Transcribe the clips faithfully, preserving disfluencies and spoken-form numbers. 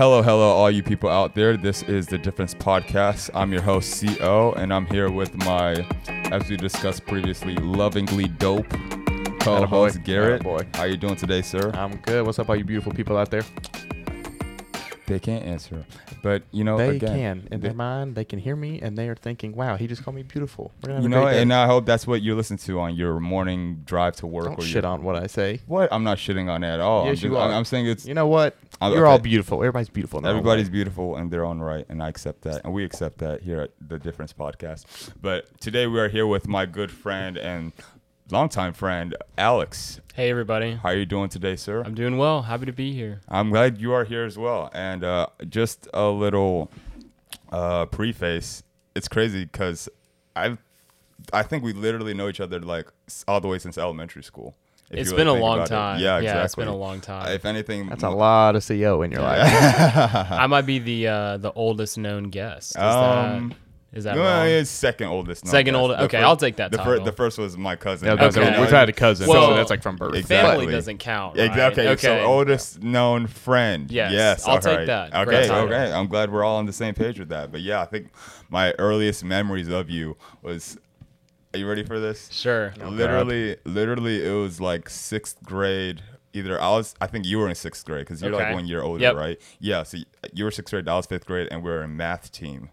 Hello, hello, all you people out there. This is The Difference Podcast. I'm your host, C O, and I'm here with my, as we discussed previously, lovingly dope co-host, Garrett. Attaboy. How you doing today, sir? I'm good. What's up, all you beautiful people out there? They can't answer. But, you know, they again, can. In they, their mind, they can hear me, and they are thinking, wow, he just called me beautiful. We're gonna you know, and I hope that's what you listen to on your morning drive to work. Don't or shit your, on what I say. What? I'm not shitting on it at all. Yes, I'm, you just, are. I'm saying it's... You know what? I'm, You're okay. all beautiful. Everybody's beautiful. Everybody's beautiful in their own right, and I accept that, and we accept that here at The Difference Podcast. But today we are here with my good friend and longtime friend, Alex. Hey, everybody. How are you doing today, sir? I'm doing well. Happy to be here. I'm glad you are here as well. And uh, just a little uh, preface. It's crazy because I I think we literally know each other like all the way since elementary school. If it's been a long time. It. Yeah, exactly. Yeah, it's been a long time. If anything, that's a lot of C O in your life. I might be the uh, the oldest known guest. Is um, that is that no, wrong? It's second oldest. Known second oldest. Okay, first, I'll take that. The, fir- the first was my cousin. No, okay. Okay. We've had a cousin. Well, so that's like from birth. Exactly. Family doesn't count. Right? Exactly. Okay. Okay. So oldest known friend. Yes. yes I'll take right. that. Okay. Okay. I'm glad we're all on the same page with that. But yeah, I think my earliest memories of you was. Are you ready for this? Sure. Oh, literally, God. literally, it was like sixth grade. Either I was, I think you were in sixth grade because you're okay. like one year older, yep. right? Yeah. So you were sixth grade, I was fifth grade, and we were in math team.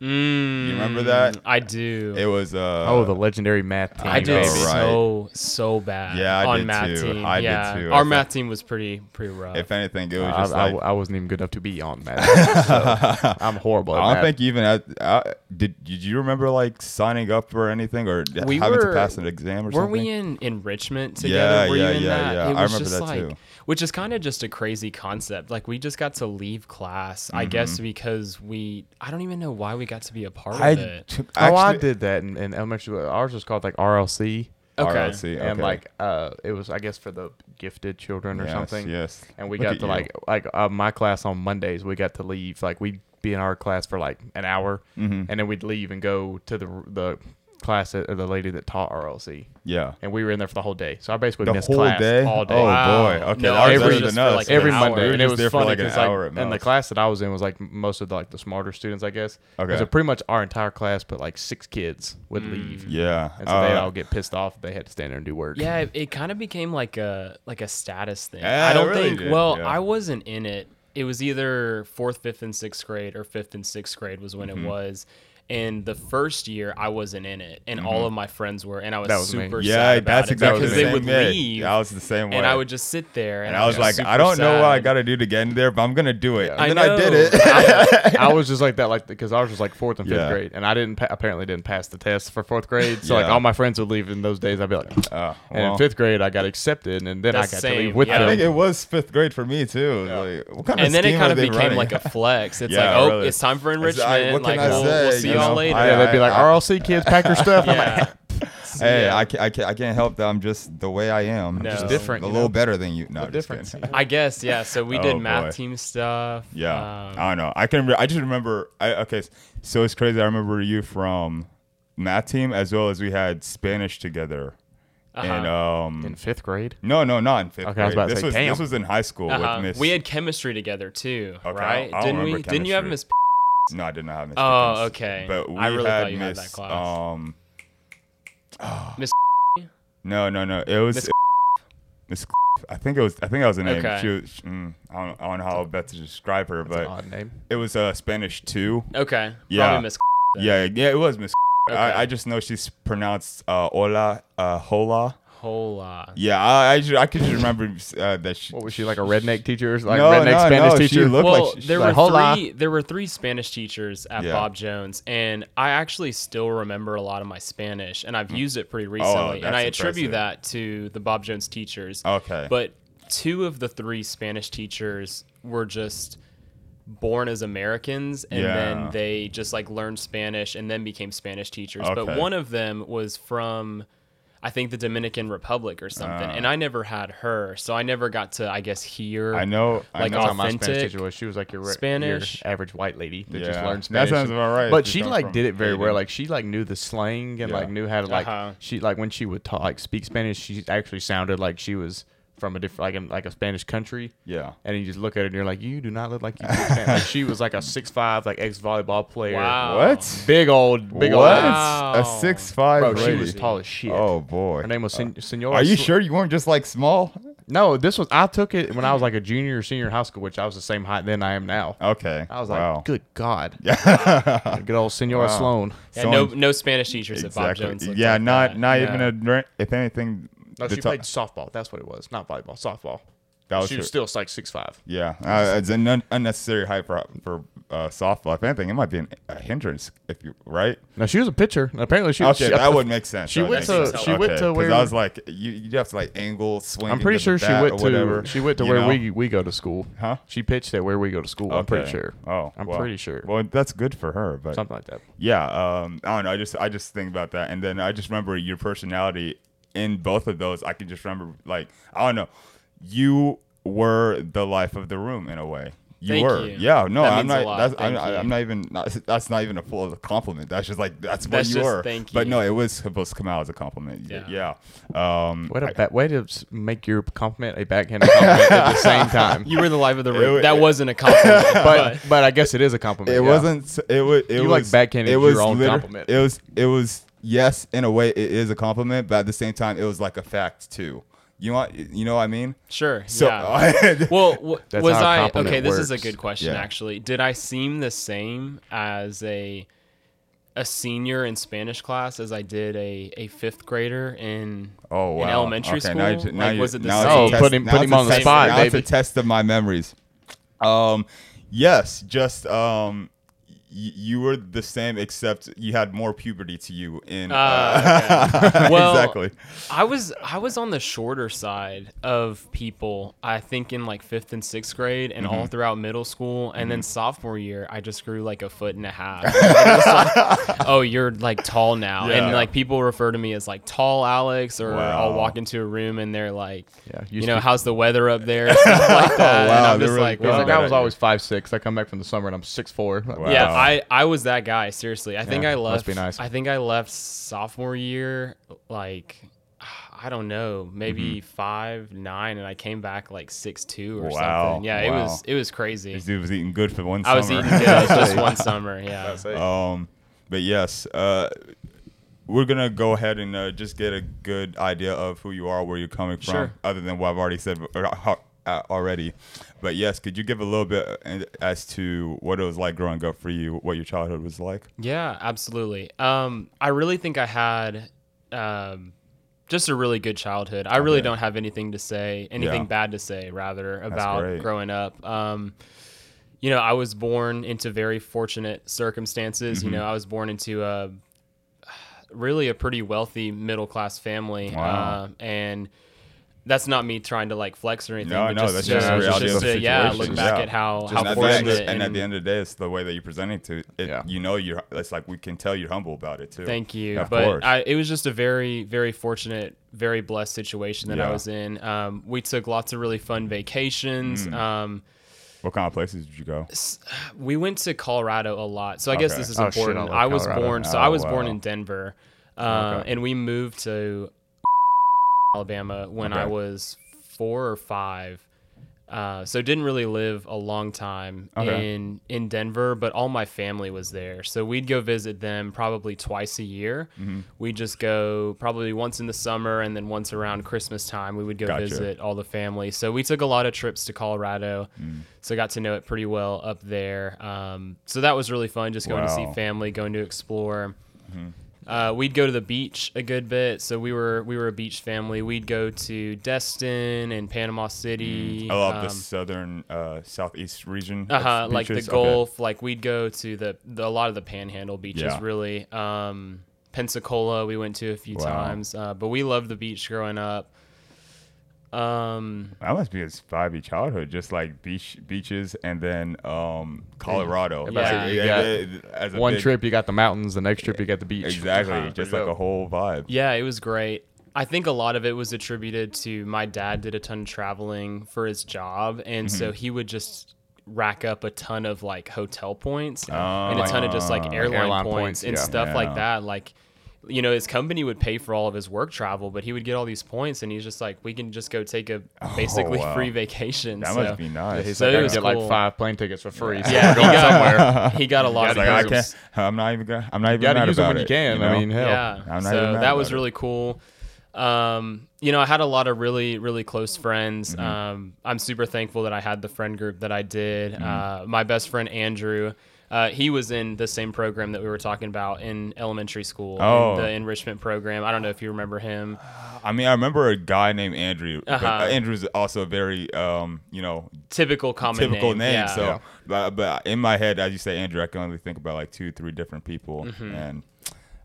Mm, you remember that? I do. It was uh oh the legendary math team. I did right. so so bad. Yeah, I on did math too. Team. I yeah. did too. Our I math team was pretty pretty rough. If anything, it was uh, just I, like, I, I wasn't even good enough to be on math. Team, so I'm horrible. At I don't math. think even I, I, did. Did you remember like signing up for anything or we having were, to pass an exam or weren't something? Weren't we in enrichment together? Yeah, were yeah, you in yeah, that? yeah. It was I remember just that like, too. Which is kind of just a crazy concept. Like we just got to leave class, mm-hmm. I guess, because we. I don't even know why we. Got to be a part I of it. Took, actually, oh, I did that in, in elementary. Ours was called like R L C. Okay. R L C, okay. And like, uh, it was I guess for the gifted children or yes, something. Yes. And we Look got to you. like like uh, my class on Mondays. We got to leave. Like we'd be in our class for like an hour, mm-hmm. and then we'd leave and go to the the class that, or the lady that taught R L C. Yeah. And we were in there for the whole day. So I basically the missed whole class day? all day. Oh wow. boy. Okay. No, ours every was like every Monday, we and it was there funny for like an like, hour at most. And the class that I was in was like most of the, like the smarter students, I guess. Okay. So pretty much our entire class, but like six kids would mm. leave. Yeah. And so uh, they'd all get pissed off. They had to stand there and do work. Yeah. It, it kind of became like a like a status thing. Yeah, I don't really think. Did. Well, yeah. I wasn't in it. It was either fourth, fifth, and sixth grade, or fifth and sixth grade was when mm-hmm. it was. And the first year I wasn't in it, and mm-hmm. all of my friends were, and I was, was super me. sad yeah, about that's it exactly because the they same would way. leave. I was the same way, and I would just sit there, and, and I was like, I don't sad. know what I got to do to get in there, but I'm gonna do it. Yeah. And I then know. I did it. I, I was just like that, like because I was just like fourth and fifth yeah. grade, and I didn't pa- apparently didn't pass the test for fourth grade, so yeah. like all my friends would leave in those days. I'd be like, uh, well, and in fifth grade I got accepted, and then I got same. to leave with yeah. them. I think it was fifth grade for me too. Yeah. Like, what kind and of then it kind of became like a flex. It's like, oh, it's time for enrichment. What can I say? You know, later. I, yeah, they'd be like, I, I, R L C kids, pack your stuff. Yeah. I'm like, hey, yeah. I, can't, I, can't, I can't help that. I'm just the way I am. No. I'm just different. A little know? better than you. No, different. I guess, yeah. So we oh, did math boy. team stuff. Yeah. Um, I don't know. I can. Re- I just remember. I, okay, so it's crazy. I remember you from math team as well as we had Spanish together. Uh-huh. And, um, in fifth grade? No, no, not in fifth okay, grade. I was about this to say, was, damn. This was in high school uh-huh. with Miss. We had chemistry together too, okay, right? I, I don't Didn't we? Chemistry. Didn't you have Miss? No, I did not have Miss Oh, Pickens, okay. But we I really had thought you Miss, had that class. Um, oh. Miss No, no, no. It was Miss I think it was I think that was the name. Okay. She was, mm, I, don't, I don't know how best to describe her, That's but an odd name. It was uh, Spanish two. Okay. Yeah. Probably Miss Yeah, yeah, it was Miss okay. I, I just know she's pronounced uh, hola uh, hola. Hola. Yeah, I I, just, I could just remember uh, that she. What was she like a redneck teacher? Like no, redneck no, Spanish no, teacher. She looked well, like she, there were like, hola. three. There were three Spanish teachers at yeah. Bob Jones, and I actually still remember a lot of my Spanish, and I've used it pretty recently, oh, and I attribute impressive. that to the Bob Jones teachers. Okay. But two of the three Spanish teachers were just born as Americans, and yeah. then they just like learned Spanish and then became Spanish teachers. Okay. But one of them was from. I think the Dominican Republic or something, uh, and I never had her, so I never got to, I guess, hear. I know, I like know authentic how my Spanish teacher was. She was like your, Spanish. your average white lady that yeah. just learned Spanish. That sounds about right. But she like did it very well. Like she like knew the slang and yeah. like knew how to like uh-huh. she like when she would talk like speak Spanish, she actually sounded like she was from a different, like, like a Spanish country. Yeah. And you just look at it and you're like, you do not look like you. Like, she was like a six five, like ex volleyball player. Wow. What? Big old, big what? old. Wow. A six five. Bro, lady. She was tall as shit. Oh boy. Her name was Sen- uh, Senora. Are you Sl- sure you weren't just like small? No, this was, I took it when I was like a junior or senior in high school, which I was the same height then I am now. Okay. I was like, wow. Good God. Good old Senora wow. Sloan. Yeah, Someone, no no Spanish teachers exactly. at Bob Jones. Yeah, like not, not yeah. even a, if anything. No, she played t- softball. That's what it was. Not volleyball, softball. That was she her. was still like six five. Yeah. Uh, it's an un- unnecessary height for, for uh, softball. If anything, it might be an, a hindrance, if you right? No, she was a pitcher. Apparently, she was. Okay, she, that would make sense. She went to, she went to where. Because I was like, you, you have to like angle, swing. I'm pretty sure she went to she went to where we, we go to school. Huh? She pitched at where we go to school. Okay. I'm pretty sure. Oh, I'm well, pretty sure. Well, that's good for her, but something like that. Yeah. Um. I don't know. I just I just think about that, and then I just remember your personality in both of those. I can just remember like I don't know. You were the life of the room in a way. You Thank were, you. yeah. No, that I'm not. That's, I'm, I'm not even. Not, that's not even a full compliment. That's just like that's, that's what you were. Thank you. But no, it was supposed to come out as a compliment. Yeah. yeah. Um, what a I, way to make your compliment a backhanded compliment at the same time. You were the life of the room. It, that it, wasn't a compliment, but but I guess it is a compliment. It yeah. wasn't. It was. It you was, like backhanded it was your own liter- compliment. It was. It was. Yes, in a way, it is a compliment, but at the same time, it was like a fact too. You want, you know what I mean? Sure. So, yeah. well, w- was I okay? This works. is a good question, yeah. actually. Did I seem the same as a a senior in Spanish class as I did a, a fifth grader in oh wow. in elementary okay, school? Now you, now like, you, was it the now same? Oh, put him, put him on the spot. Now it's a test of my memories. Um, yes, just um. You were the same, except you had more puberty to you. In uh, uh, okay. well, exactly. I was I was on the shorter side of people. I think in like fifth and sixth grade, and mm-hmm. all throughout middle school, and mm-hmm. then sophomore year, I just grew like a foot and a half. Like, oh, you're like tall now, yeah. and like people refer to me as like tall Alex, or wow. I'll walk into a room and they're like, yeah, you, you know, how's the weather up there? Stuff like that. Oh, wow. And I'm they're just really like, well, like I was always five six. I come back from the summer and I'm six four. Wow. Yeah. I, I was that guy, seriously. I think yeah, I left must be nice. I think I left sophomore year like I don't know, maybe mm-hmm. five nine and I came back like six two or wow. something. Yeah, wow. it was it was crazy. This dude was eating good for one I summer. I was eating good yeah, just one summer, yeah. Um but yes, uh we're gonna go ahead and uh, just get a good idea of who you are, where you're coming from, sure. other than what I've already said or, or, Uh, already, but yes, could you give a little bit as to what it was like growing up for you, what your childhood was like? Yeah, absolutely. Um, I really think I had um, just a really good childhood. I really okay. don't have anything to say, anything yeah. bad to say, rather, about growing up. Um, you know, I was born into very fortunate circumstances. Mm-hmm. You know, I was born into a really a pretty wealthy middle class family, wow. uh, and that's not me trying to like flex or anything. No, but no, just, that's just, just, just, just to, yeah, look back yeah. at how, how at fortunate. End, and, and at the end of the day, it's the way that you're presenting to it. Yeah. You know, you're, it's like we can tell you're humble about it too. Thank you. Of but course. I, it was just a very, very fortunate, very blessed situation that yeah. I was in. Um, we took lots of really fun vacations. Mm. Um, What kind of places did you go? We went to Colorado a lot. So I okay. guess this is oh, important. Shit, I, I was born, so oh, I was wow. born in Denver uh, okay. and we moved to Alabama when okay. I was four or five, uh, so didn't really live a long time okay. in in Denver, but all my family was there, so we'd go visit them probably twice a year. Mm-hmm. We'd just go probably once in the summer and then once around Christmas time we would go gotcha. visit all the family. So we took a lot of trips to Colorado, mm. so got to know it pretty well up there. Um, so that was really fun, just going wow. to see family, going to explore. Mm-hmm. Uh, we'd go to the beach a good bit, so we were we were a beach family. We'd go to Destin and Panama City. Mm. I love um, the southern uh, southeast region. Uh huh. Like the Gulf. Okay. Like we'd go to the, the a lot of the Panhandle beaches. Yeah. Really. Um, Pensacola we went to a few wow. times, uh, but we loved the beach growing up. Um, that must be a vibey childhood, just like beach beaches and then um, Colorado. Yeah, like, you got, as a one big, trip you got the mountains, the next trip you got the beach. Exactly, uh, just like dope. a whole vibe. Yeah, it was great. I think a lot of it was attributed to my dad did a ton of traveling for his job, and mm-hmm. so he would just rack up a ton of like hotel points uh, and a ton of just like airline, like airline points, points and yeah. stuff yeah. like that. Like you know, his company would pay for all of his work travel, but he would get all these points, and he's just like, we can just go take a basically oh, wow. free vacation. That so, must be nice. Yeah, he's so like, I get cool. like five plane tickets for free. Yeah, so yeah he, got, somewhere. he got a lot. Of like, I can't, I'm not even gonna. I'm not even. You gotta use them when you can. You know? I mean, hell. Yeah. I'm not so even that was it. really cool. Um, you know, I had a lot of really, really close friends. Mm-hmm. Um, I'm super thankful that I had the friend group that I did. Mm-hmm. Uh, my best friend, Andrew, uh, he was in the same program that we were talking about in elementary school, oh. in the enrichment program. I don't know if you remember him. I mean, I remember a guy named Andrew. Uh-huh. But Andrew's also a very, um, you know, typical common typical name. name yeah. So, yeah. But, but in my head, as you say, Andrew, I can only think about like two, three different people. Mm-hmm. And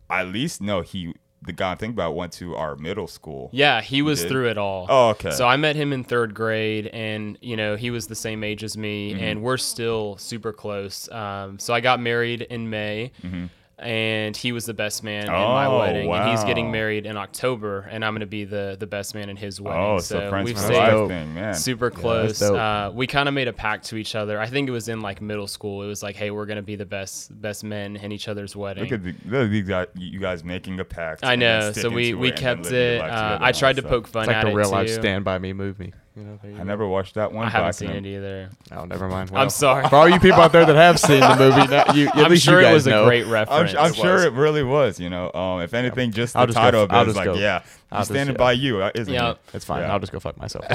I at least know he, the guy I think about went to our middle school. Yeah, he was he through it all. Oh, okay. So I met him in third grade, and, you know, he was the same age as me, mm-hmm. and we're still super close. Um, so I got married in May, mm-hmm. and he was the best man oh, in my wedding. Wow. And he's getting married in October, and I'm going to be the, the best man in his wedding. Oh, so, so we've stayed thing, man. super close. Yeah, uh, we kind of made a pact to each other. I think it was in like middle school. It was like, hey, we're going to be the best best men in each other's wedding. Look at, the, look at guys, you guys making a pact. I know. So we, we it kept it. Uh, I tried to so. poke fun it's like at it. It's like the real life Stand By Me movie. You know, I go. never watched that one. I haven't seen it either. Oh, never mind. Well, I'm sorry. For all you people out there that have seen the movie, no, you, at I'm least sure you guys it was know. a great reference. I'm, I'm it sure it really was. You know, um, if anything, just I'll the just title go, of it I'll is like, go. yeah, I'm standing yeah. by you, isn't yeah. it? It's fine. Yeah. I'll just go fuck myself.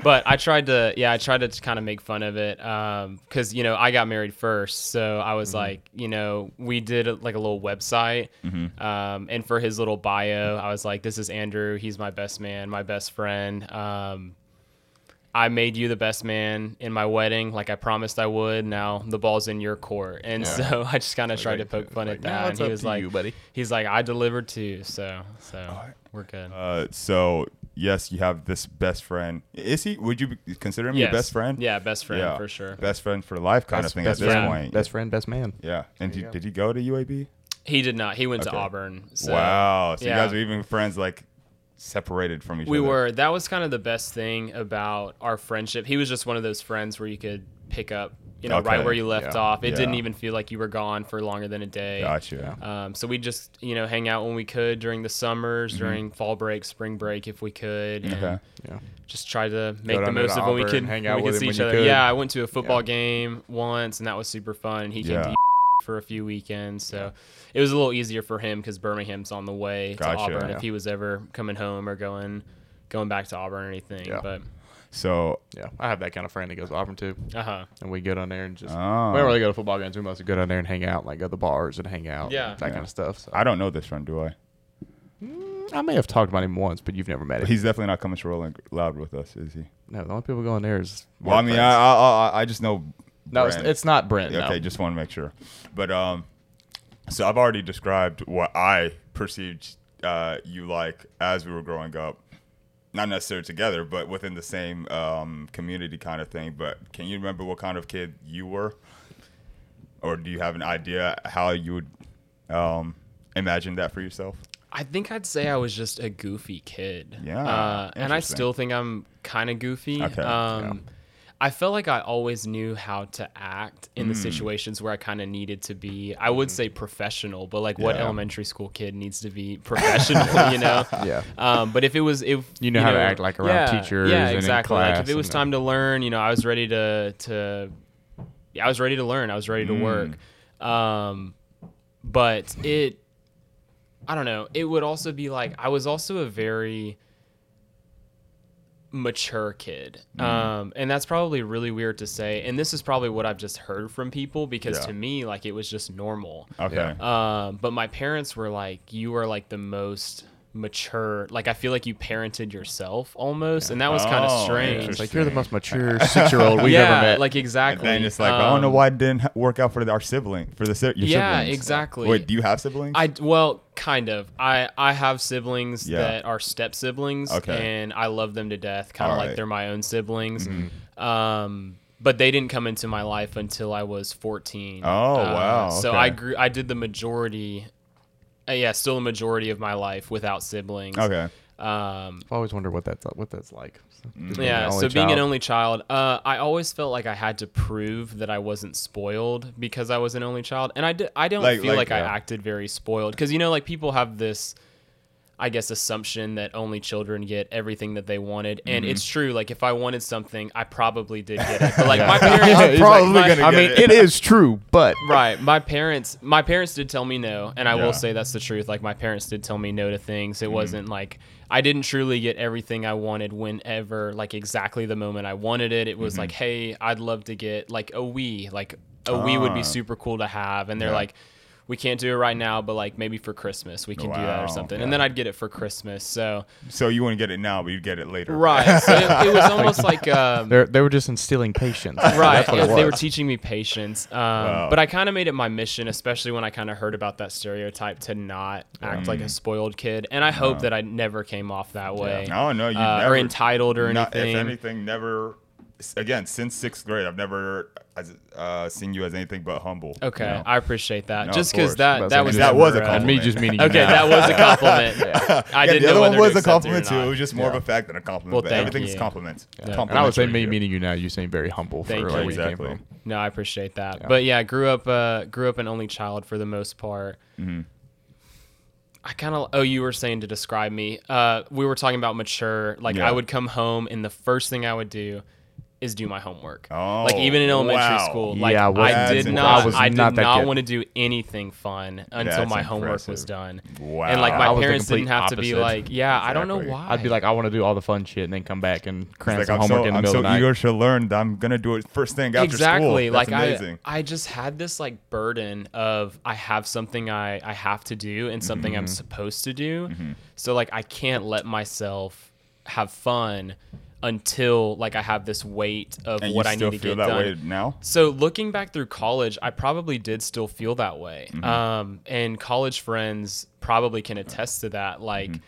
But I tried to, yeah, I tried to kind of make fun of it because, um, you know, I got married first. So I was mm-hmm. like, you know, we did a, like a little website. Mm-hmm. Um, and for his little bio, I was like, this is Andrew. He's my best man, my best friend. Um, I made you the best man in my wedding like I promised I would. Now the ball's in your court. And yeah. so I just kind of tried like, to poke fun like, at that. No, and he was like, you, buddy. He's like, I delivered too. So, so right. we're good. Uh, so... Yes, you have this best friend. Is he? Would you consider him yes. your best friend? Yeah, best friend yeah. for sure. Best friend for life kind best, of thing at this friend. point. Best friend, best man. Yeah. And did, did he go to U A B? He did not. He went okay. to Auburn. So, wow. So yeah. you guys were even friends like separated from each we other. We were. That was kind of the best thing about our friendship. He was just one of those friends where you could pick up, you know, okay. right where you left yeah. off. It yeah. didn't even feel like you were gone for longer than a day. Gotcha. Um, so we just, you know, hang out when we could during the summers, mm-hmm. during fall break, spring break, if we could. And okay. yeah. just try to make the most of when we could, hang out when we could see each other. Could. Yeah. I went to a football yeah. game once and that was super fun. He came yeah. to for a few weekends. So yeah. it was a little easier for him because Birmingham's on the way gotcha. to Auburn yeah. if he was ever coming home or going, going back to Auburn or anything. Yeah. But So yeah, I have that kind of friend that goes to Auburn too. Uh huh. And we go down there and just oh. we don't really go to football games. We mostly go down there and hang out, and like go to the bars and hang out. Yeah, that yeah. kind of stuff. So. I don't know this friend, do I? Mm, I may have talked about him once, but you've never met him. He's definitely not coming to Rolling Loud with us, is he? No, the only people going there is. Well, I mean, friends. I I I just know. No, Brent. It's, it's not Brent. Okay, no. Just want to make sure. But um, so I've already described what I perceived uh, you like as we were growing up. Not necessarily together, but within the same um, community kind of thing. But can you remember what kind of kid you were? Or do you have an idea how you would um, imagine that for yourself? I think I'd say I was just a goofy kid. Yeah. Uh, and I still think I'm kind of goofy. Okay. Um, yeah. I felt like I always knew how to act in mm. the situations where I kind of needed to be. I would say professional, but like yeah. what elementary school kid needs to be professional, you know? Yeah. Um, but if it was, if you know you how know, to act like around yeah, teachers, yeah, and exactly. in class like if it was time that. to learn, you know, I was ready to to, I was ready to learn. I was ready to mm. work. Um, but it, I don't know. It would also be like I was also a very mature kid. Mm. Um, and that's probably really weird to say. And this is probably what I've just heard from people because yeah. to me, like it was just normal. Okay. Um, but my parents were like, you are like the most mature. Like, I feel like you parented yourself almost. Yeah. And that was oh, kind of strange. Like, you're the most mature six-year-old we've yeah, ever met. Like, exactly. And then it's like, um, I don't know why it didn't work out for our sibling, for the si- your yeah, siblings. Yeah, exactly. Wait, do you have siblings? I, well, kind of. I, I have siblings yeah. that are step-siblings, okay. and I love them to death, kind of like right. they're my own siblings. Mm-hmm. Um, but they didn't come into my life until I was fourteen. Oh, uh, wow. So okay. I grew. I did the majority Uh, yeah, still a majority of my life without siblings. Okay. Um, I've always wondered what that's what that's like. So, mm-hmm. Yeah, so being child. an only child, uh, I always felt like I had to prove that I wasn't spoiled because I was an only child, and I, d- I don't like, feel like, like yeah. I acted very spoiled because, you know, like people have this, I guess, assumption that only children get everything that they wanted, and mm-hmm. it's true. Like if I wanted something, I probably did get it. But like yeah. my parents, I'm probably like, gonna my, get I mean, it. It is true, but right, my parents, my parents did tell me no, and I yeah. will say that's the truth. Like my parents did tell me no to things. It mm-hmm. wasn't like I didn't truly get everything I wanted whenever, like exactly the moment I wanted it. It was mm-hmm. like, hey, I'd love to get like a Wii. Like a ah. Wii would be super cool to have, and they're yeah. like, we can't do it right now, but like maybe for Christmas we can wow, do that or something. Yeah. And then I'd get it for Christmas. So so you wouldn't get it now, but you'd get it later. Right. So it, it was almost like... Um, they were just instilling patience. Right. Yes, they were teaching me patience. Um, wow. But I kind of made it my mission, especially when I kind of heard about that stereotype, to not yeah. act mm. like a spoiled kid. And I hope wow. that I never came off that way. Yeah. Oh, no. You uh, never, or entitled or not, anything. If anything, never... Again, since sixth grade, I've never uh, seen you as anything but humble. Okay, you know? I appreciate that. No, just because that that was that was a compliment. Me just meaning. Okay, that was a compliment. Yeah. I yeah, didn't know whether to accept it or not. The other one was a compliment too. It was just more yeah. of a fact than a compliment. Well, everything's compliments. Yeah. Yeah. And I would say me meeting you now. You seem very humble. Thank for you. Where exactly. you came from. No, I appreciate that. Yeah. But yeah, grew up uh, grew up an only child for the most part. Mm-hmm. I kind of, oh, you were saying to describe me. Uh, we were talking about mature. Like yeah. I would come home and the first thing I would do is do my homework. Oh, like even in elementary wow. school, like yeah, well, I did not, I, was I did not, not want to do anything fun until that's my homework impressive. Was done. Wow. And like my parents didn't have opposite. To be like, yeah, exactly. I don't know why. I'd be like, I want to do all the fun shit and then come back and cram like, some I'm homework so, in the I'm middle so of the night. I'm so eager to learn that I'm gonna do it first thing after exactly. school. That's like amazing. I, I just had this like burden of I have something I, I have to do and something mm-hmm. I'm supposed to do. Mm-hmm. So like I can't let myself have fun until like I have this weight of and what I need to feel get that done. Way now? So looking back through college, I probably did still feel that way. Mm-hmm. Um, and college friends probably can attest to that. Like mm-hmm.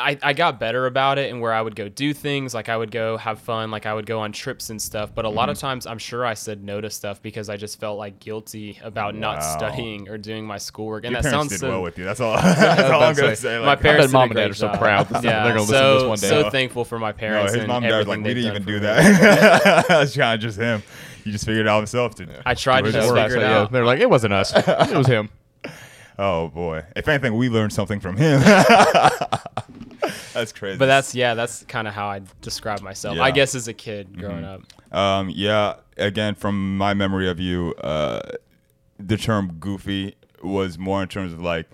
I, I got better about it and where I would go do things, like I would go have fun, like I would go on trips and stuff. But a mm-hmm. lot of times I'm sure I said no to stuff because I just felt like guilty about wow. not studying or doing my schoolwork. And Your that sounds did so well with you. That's all, that's all I'm going to say. Like, my parents and mom and dad are so proud. Yeah, they're going to so, listen to this one day. So thankful for my parents. No, his mom and dad was like, we didn't even do that. That's just him. You just figured it out himself, didn't you? I tried to just figure it out. They're like, it wasn't us. It was him. Oh boy. If anything, we learned something from him. That's crazy. But that's, yeah, that's kind of how I describe myself, yeah. I guess, as a kid growing mm-hmm. up. Um, yeah. Again, from my memory of you, uh, the term goofy was more in terms of like,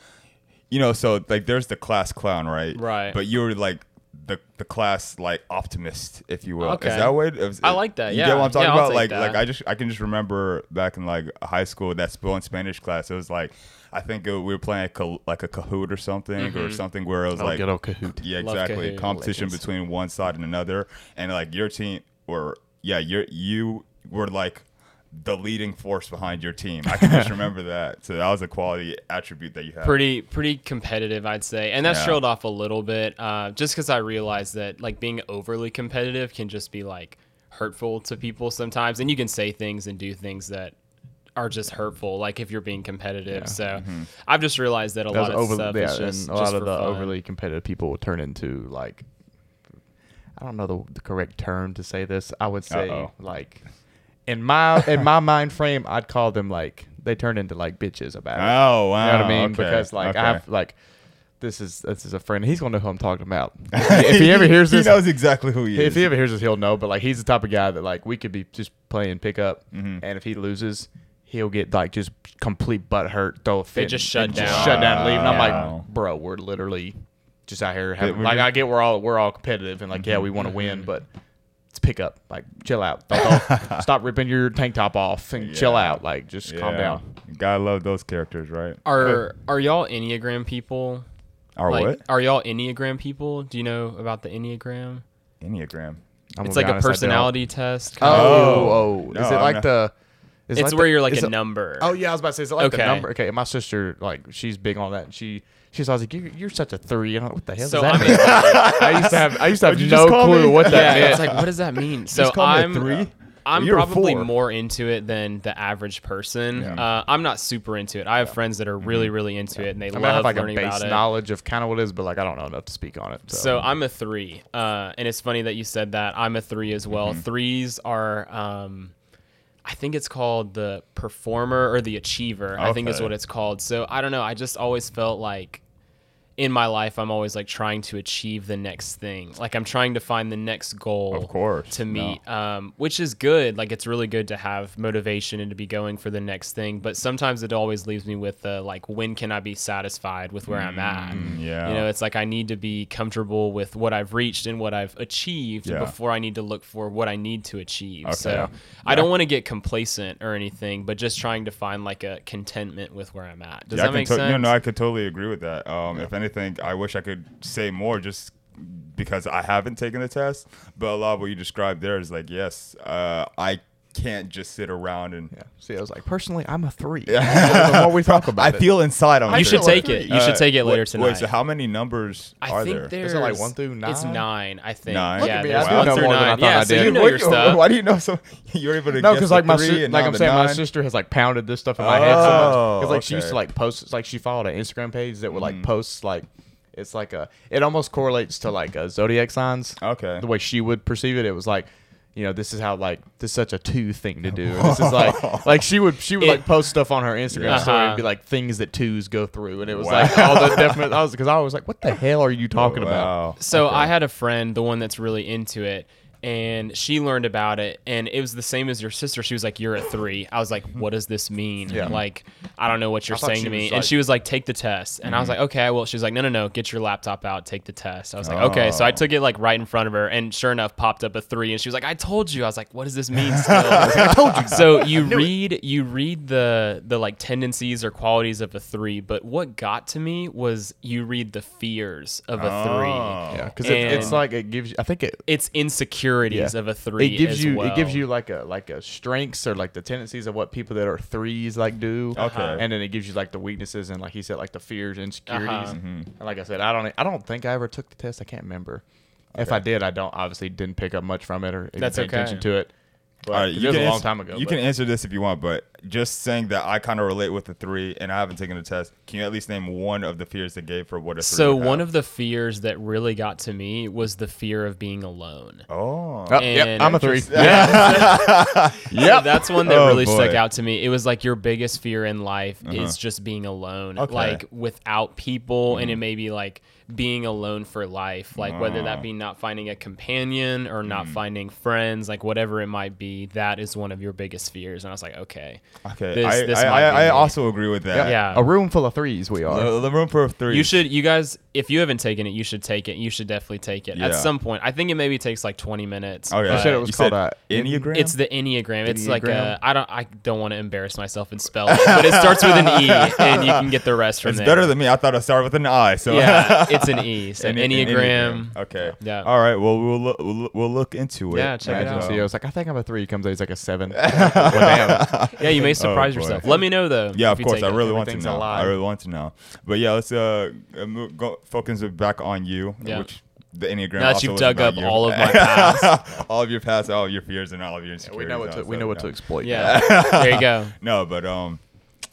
you know, so like there's the class clown, right? Right. But you were like the, the class like optimist, if you will. Okay. Is that what it is? I like that. You yeah. get what I'm talking yeah, about? Like, that. like I just, I can just remember back in like high school, that spelling Spanish class, it was like, I think it, we were playing a, like a Kahoot or something, mm-hmm. or something where it was oh, like, good old Kahoot. Yeah, exactly. Kahoot. Competition Legends. Between one side and another, and like your team, or yeah, you you were like the leading force behind your team. I can just remember that. So that was a quality attribute that you had. Pretty pretty competitive, I'd say, and that's yeah. trailed off a little bit, uh, just because I realized that like being overly competitive can just be like hurtful to people sometimes, and you can say things and do things that are just hurtful, like if you're being competitive. Yeah. So mm-hmm. I've just realized that a That's lot of over, stuff yeah, is just, and a just lot of the fun. Overly competitive people will turn into like, I don't know the, the correct term to say this. I would say Uh-oh. like in my, in my mind frame, I'd call them like, they turn into like bitches about it. Oh, wow. You know what I mean? Okay. Because like okay. I have like, This is this is a friend. He's gonna know who I'm talking about. If he ever hears this, he knows exactly who he is. If he ever hears this, he'll know. But like, he's the type of guy that like we could be just playing pickup, mm-hmm. and if he loses, he'll get like just complete butthert, throw a fit. They just shut down, just shut down, and leave. And I'm wow. like, bro, we're literally just out here having. Like, I get we're all we're all competitive, and like, mm-hmm. yeah, we want to win, but it's pickup. Like, chill out. Stop ripping your tank top off and yeah. chill out. Like, just yeah. calm down. Gotta love those characters, right? Are are y'all Enneagram people? Are like, what? Are y'all Enneagram people? Do you know about the Enneagram? Enneagram. I'm it's like honest, a personality test. Kind oh, of. oh. No, is it like the... It's like where the, you're like a, a number. Oh, yeah. I was about to say, is it like okay. the number? Okay. My sister, like, she's big on that. And she... She's always like, you're, you're such a three. And I'm like, what the hell so does that I'm mean? I used to have I used to have no clue me? what that yeah, meant. It's like, what does that mean? So I'm... Just call me a three? I'm You're probably more into it than the average person. Yeah. Uh, I'm not super into it. I have yeah. friends that are really, really into yeah. it, and they I mean, love I have like learning a base about it. Knowledge of kind of what it is, but like I don't know enough to speak on it. So, so I'm a three, uh, and it's funny that you said that. I'm a three as well. Mm-hmm. Threes are, um, I think it's called the performer or the achiever. Okay. I think is what it's called. So I don't know. I just always felt like in my life, I'm always like trying to achieve the next thing. Like I'm trying to find the next goal, of course, to meet, no. um, which is good. Like it's really good to have motivation and to be going for the next thing. But sometimes it always leaves me with the, like, when can I be satisfied with where mm, I'm at? Yeah. You know, it's like, I need to be comfortable with what I've reached and what I've achieved yeah. before I need to look for what I need to achieve. Okay. So yeah. I don't want to get complacent or anything, but just trying to find like a contentment with where I'm at. Does yeah, that make to- sense? No, no, I could totally agree with that. Um, yeah. If anything, Anything, I wish I could say more just because I haven't taken the test, but a lot of what you described there is like, yes, uh, I can't just sit around and yeah. see. I was like, personally, I'm a three. Yeah. What we talk about, I it. feel inside. I'm you sure. should take it. You uh, should take it later wait, tonight. Wait, so how many numbers I are think there? Is it like one through nine? It's nine, I think. Nine. Yeah, yeah wow. one, one through nine. Yeah, so you know what, your stuff. Why do you know so? You're able to no, because like my si- like I'm saying, nine. My sister has like pounded this stuff in my oh, head so much. Because like okay. she used to like post. It's like she followed an Instagram page that would like mm. post like. It's like a. It almost correlates to like a zodiac signs. Okay. The way she would perceive it, it was like. You know, this is how, like, this is such a two thing to do. This is like, like she would, she would it, like post stuff on her Instagram uh-huh. story and be like things that twos go through. And it was wow. like all the definite, I was, because I was like, what the hell are you talking oh, wow. about? So okay. I had a friend, the one that's really into it, and she learned about it, and it was the same as your sister. She was like, you're a three. I was like, what does this mean? Yeah. Like, I don't know what you're saying to me. Like, and she was like, take the test. And mm-hmm. I was like, okay, well, she's like, no, no, no, get your laptop out, take the test. I was like, oh. okay. So I took it like right in front of her, and sure enough, popped up a three. And she was like, I told you. I was like, what does this mean still? I, like, I told you. So you read it. you read the the like tendencies or qualities of a three, but what got to me was you read the fears of a oh. three. Yeah, because it, it's like it gives you, I think it it's insecure. Yeah. Of a three, it gives as you well. It gives you like a like a strengths or like the tendencies of what people that are threes like do. Okay, and then it gives you like the weaknesses and like he said like the fears and insecurities. Uh-huh. Mm-hmm. And like I said, I don't I don't think I ever took the test. I can't remember. Okay. If I did, I don't obviously didn't pick up much from it or That's pay okay. attention to it. All right, you it was a long answer, time ago. You but. Can answer this if you want, but just saying that I kind of relate with the three and I haven't taken the test, can you at least name one of the fears that gave for what a three So one have? Of the fears that really got to me was the fear of being alone. Oh. oh yep, I'm a three. Yeah. yeah, that's one that oh, really boy. stuck out to me. It was like your biggest fear in life uh-huh. is just being alone, okay. like without people, mm. and it may be like being alone for life, like oh. whether that be not finding a companion or not mm. finding friends, like whatever it might be, that is one of your biggest fears. And I was like, okay, okay, this, I, this I, might I, be I also agree with that. Yeah. yeah, a room full of threes, we are the, the room full of threes. You should, you guys, if you haven't taken it, you should take it. You should definitely take it yeah. at some point. I think it maybe takes like twenty minutes. Oh yeah, I said it was called uh, Enneagram. It's the Enneagram. It's Enneagram? Like a, I don't, I don't want to embarrass myself and spell it, but it starts with an E, and you can get the rest from it's there. It's better than me. I thought I started with an I. So yeah. It's an E, so an, an Enneagram. Enneagram. Okay. Yeah. All right. Well, we'll look, we'll, we'll look into it. Yeah, check it out. I was like, I think I'm a three. He comes out, he's like a seven. Well, damn. Yeah, you may surprise oh, yourself. Let me know though. Yeah, of course. I really want to know. I really want to know. But yeah, let's uh move, go, focus back on you, yeah. which the Enneagram. Now that you've dug up you. all of my past, all of your past, all of your fears, and all of your insecurities. Yeah, we know what to, we know what to exploit. Yeah. There you go. No, but um.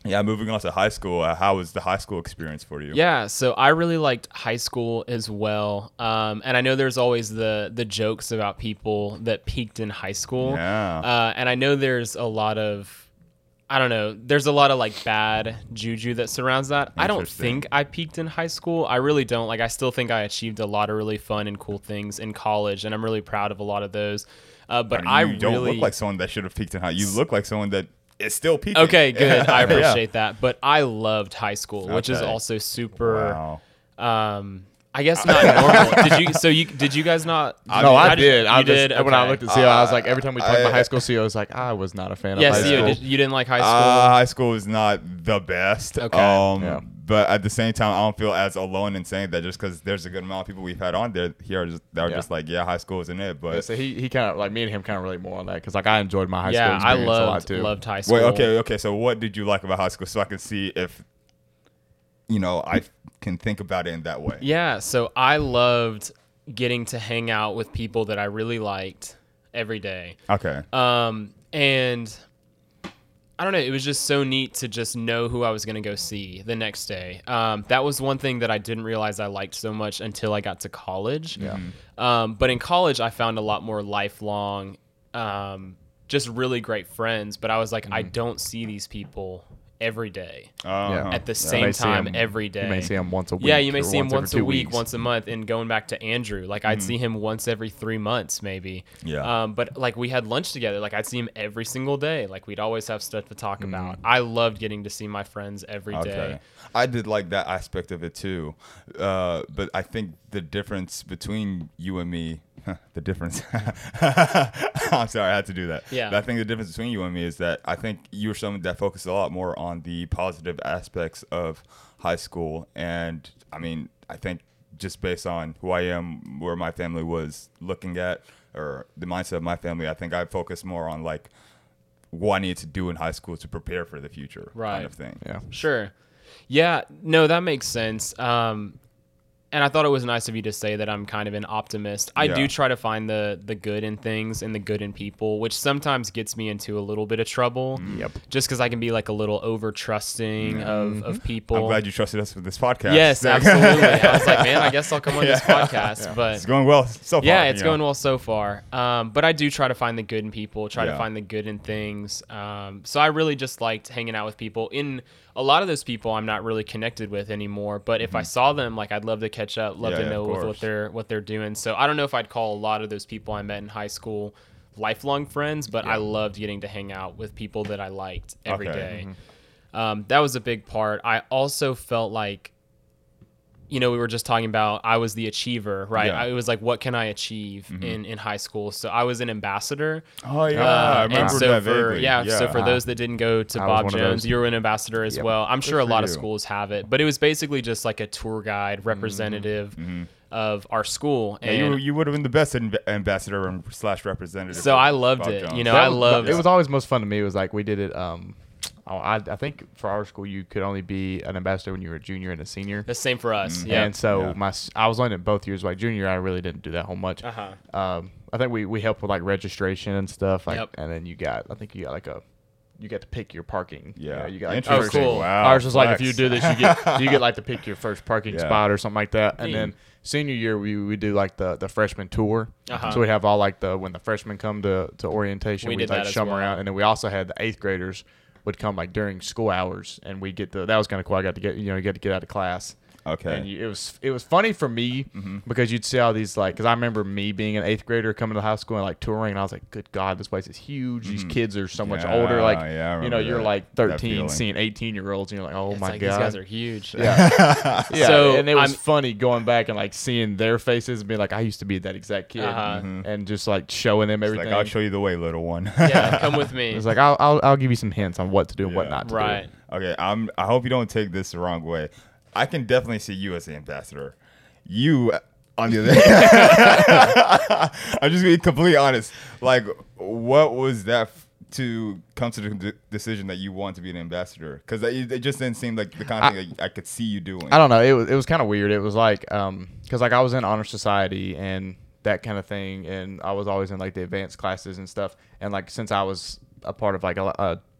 Yeah, moving on to high school, uh, how was the high school experience for you? Yeah, so I really liked high school as well. Um, and I know there's always the the jokes about people that peaked in high school. Yeah. Uh, and I know there's a lot of, I don't know, there's a lot of like bad juju that surrounds that. I don't think I peaked in high school. I really don't. Like, I still think I achieved a lot of really fun and cool things in college, and I'm really proud of a lot of those. Uh, but I, mean, you I don't really, look like someone that should have peaked in high. You look like someone that. It's still peaking. Okay, good. I appreciate yeah. that. But I loved high school, okay. which is also super. Wow. Um, I guess not normal. Did you? So you did you guys not? I no, I did. I did. You did? Okay. When I looked at C O, uh, I was like, every time we talked I, about high school, C O was like, I was not a fan yeah, of high C O, school. Yeah, you didn't like high school. Uh, high school was not the best. Okay. Um, yeah. But at the same time, I don't feel as alone in saying that just because there's a good amount of people we've had on there here just, that are yeah. just like, yeah, high school isn't it. But yeah, so he, he kind of like me and him kind of relate more on that because like I enjoyed my high yeah, school experience loved, a lot too. Yeah, I loved high school. Wait, okay, okay. So what did you like about high school? So I can see if, you know, I can think about it in that way. Yeah, so I loved getting to hang out with people that I really liked. every day. Okay. Um, and I don't know. It was just so neat to just know who I was going to go see the next day. Um, that was one thing that I didn't realize I liked so much until I got to college. Yeah. Um, but in college, I found a lot more lifelong, um, just really great friends. But I was like, mm-hmm. I don't see these people every day uh-huh. at the same yeah, time him, every day. You may see him once a week. Yeah, you may see him once, once a week, weeks. once a month. And going back to Andrew, like mm-hmm. I'd see him once every three months maybe. Yeah. Um, but like we had lunch together. Like I'd see him every single day. Like we'd always have stuff to talk mm-hmm. about. I loved getting to see my friends every okay. day. I did like that aspect of it too. Uh, but I think the difference between you and me, the difference. I'm sorry, I had to do that. Yeah. But I think the difference between you and me is that I think you're someone that focuses a lot more on the positive aspects of high school. And I mean, I think just based on who I am, where my family was looking at, or the mindset of my family, I think I focus more on like what I need to do in high school to prepare for the future, right. kind of thing. Yeah. Sure. Yeah. No, that makes sense. Um, And I thought it was nice of you to say that I'm kind of an optimist. I yeah. do try to find the the good in things and the good in people, which sometimes gets me into a little bit of trouble. Yep. Just because I can be like a little over-trusting mm-hmm. of, of people. I'm glad you trusted us with this podcast. Yes, absolutely. I was like, man, I guess I'll come on yeah. this podcast. Yeah. But it's going well so far. Yeah, it's going know. well so far. Um, but I do try to find the good in people, try yeah. to find the good in things. Um, so I really just liked hanging out with people. In a lot of those people I'm not really connected with anymore, but if mm-hmm. I saw them, like I'd love to catch up, love yeah, to know yeah, what they're what they're doing. So I don't know if I'd call a lot of those people I met in high school lifelong friends, but yeah. I loved getting to hang out with people that I liked every okay. day. Mm-hmm. Um, that was a big part. I also felt like, you know, we were just talking about I was the achiever, right? Yeah. I, it was like, what can I achieve mm-hmm. in, in high school? So I was an ambassador. Oh, yeah. Uh, I remember and so that for, vaguely. Yeah, yeah. So for those that didn't go to I Bob Jones, you were an ambassador as yep. well. I'm Good sure a lot you. of schools have it, but it was basically just like a tour guide representative mm-hmm. of our school. And yeah, you, you would have been the best ambassador slash representative. So I loved Bob it. Jones. You know, that I was, loved it. It was always most fun to me. It was like we did it. Um, Oh, I, I think for our school, you could only be an ambassador when you were a junior and a senior. The same for us. Mm-hmm. Yeah. And so yeah. my, I was learning both years. Like junior, I really didn't do that whole much. Uh-huh. Um, I think we, we helped with like registration and stuff. Like, yep. And then you got, I think you got like a, you got to pick your parking. Yeah. You, know, you got like oh, cool. Wow. Ours was Flex. Like, if you do this, you get, you get like to pick your first parking yeah. spot or something like that. And mm. then senior year, we we do like the, the freshman tour. Uh-huh. So we have all like the, when the freshmen come to, to orientation, we, we like show them well. around. And then we also had the eighth graders would come like during school hours, and we get the that was kind of cool. I got to get you know get to get out of class. Okay. And you, it was it was funny for me mm-hmm. because you'd see all these like because I remember me being an eighth grader coming to high school and like touring, and I was like, good God, this place is huge. Mm-hmm. These kids are so yeah, much older. Like yeah, you know, that, you're like thirteen, seeing eighteen year olds, and you're like, oh it's my like, God, these guys are huge. Yeah. yeah. So and it was I'm, funny going back and like seeing their faces and being like, I used to be that exact kid, uh-huh. mm-hmm. and just like showing them everything. It's like, I'll show you the way, little one. yeah, come with me. It's like I'll, I'll I'll give you some hints on what to do and yeah. what not to right. do. Right. Okay. I'm. I hope you don't take this the wrong way. I can definitely see you as the ambassador. You, on the other hand, I'm just going to be completely honest. Like, what was that f- to come to the d- decision that you want to be an ambassador? Because it just didn't seem like the kind of I, thing that I could see you doing. I don't know. It was it was kind of weird. It was like, because um, like I was in honor society and that kind of thing, and I was always in like the advanced classes and stuff. And like since I was a part of like a,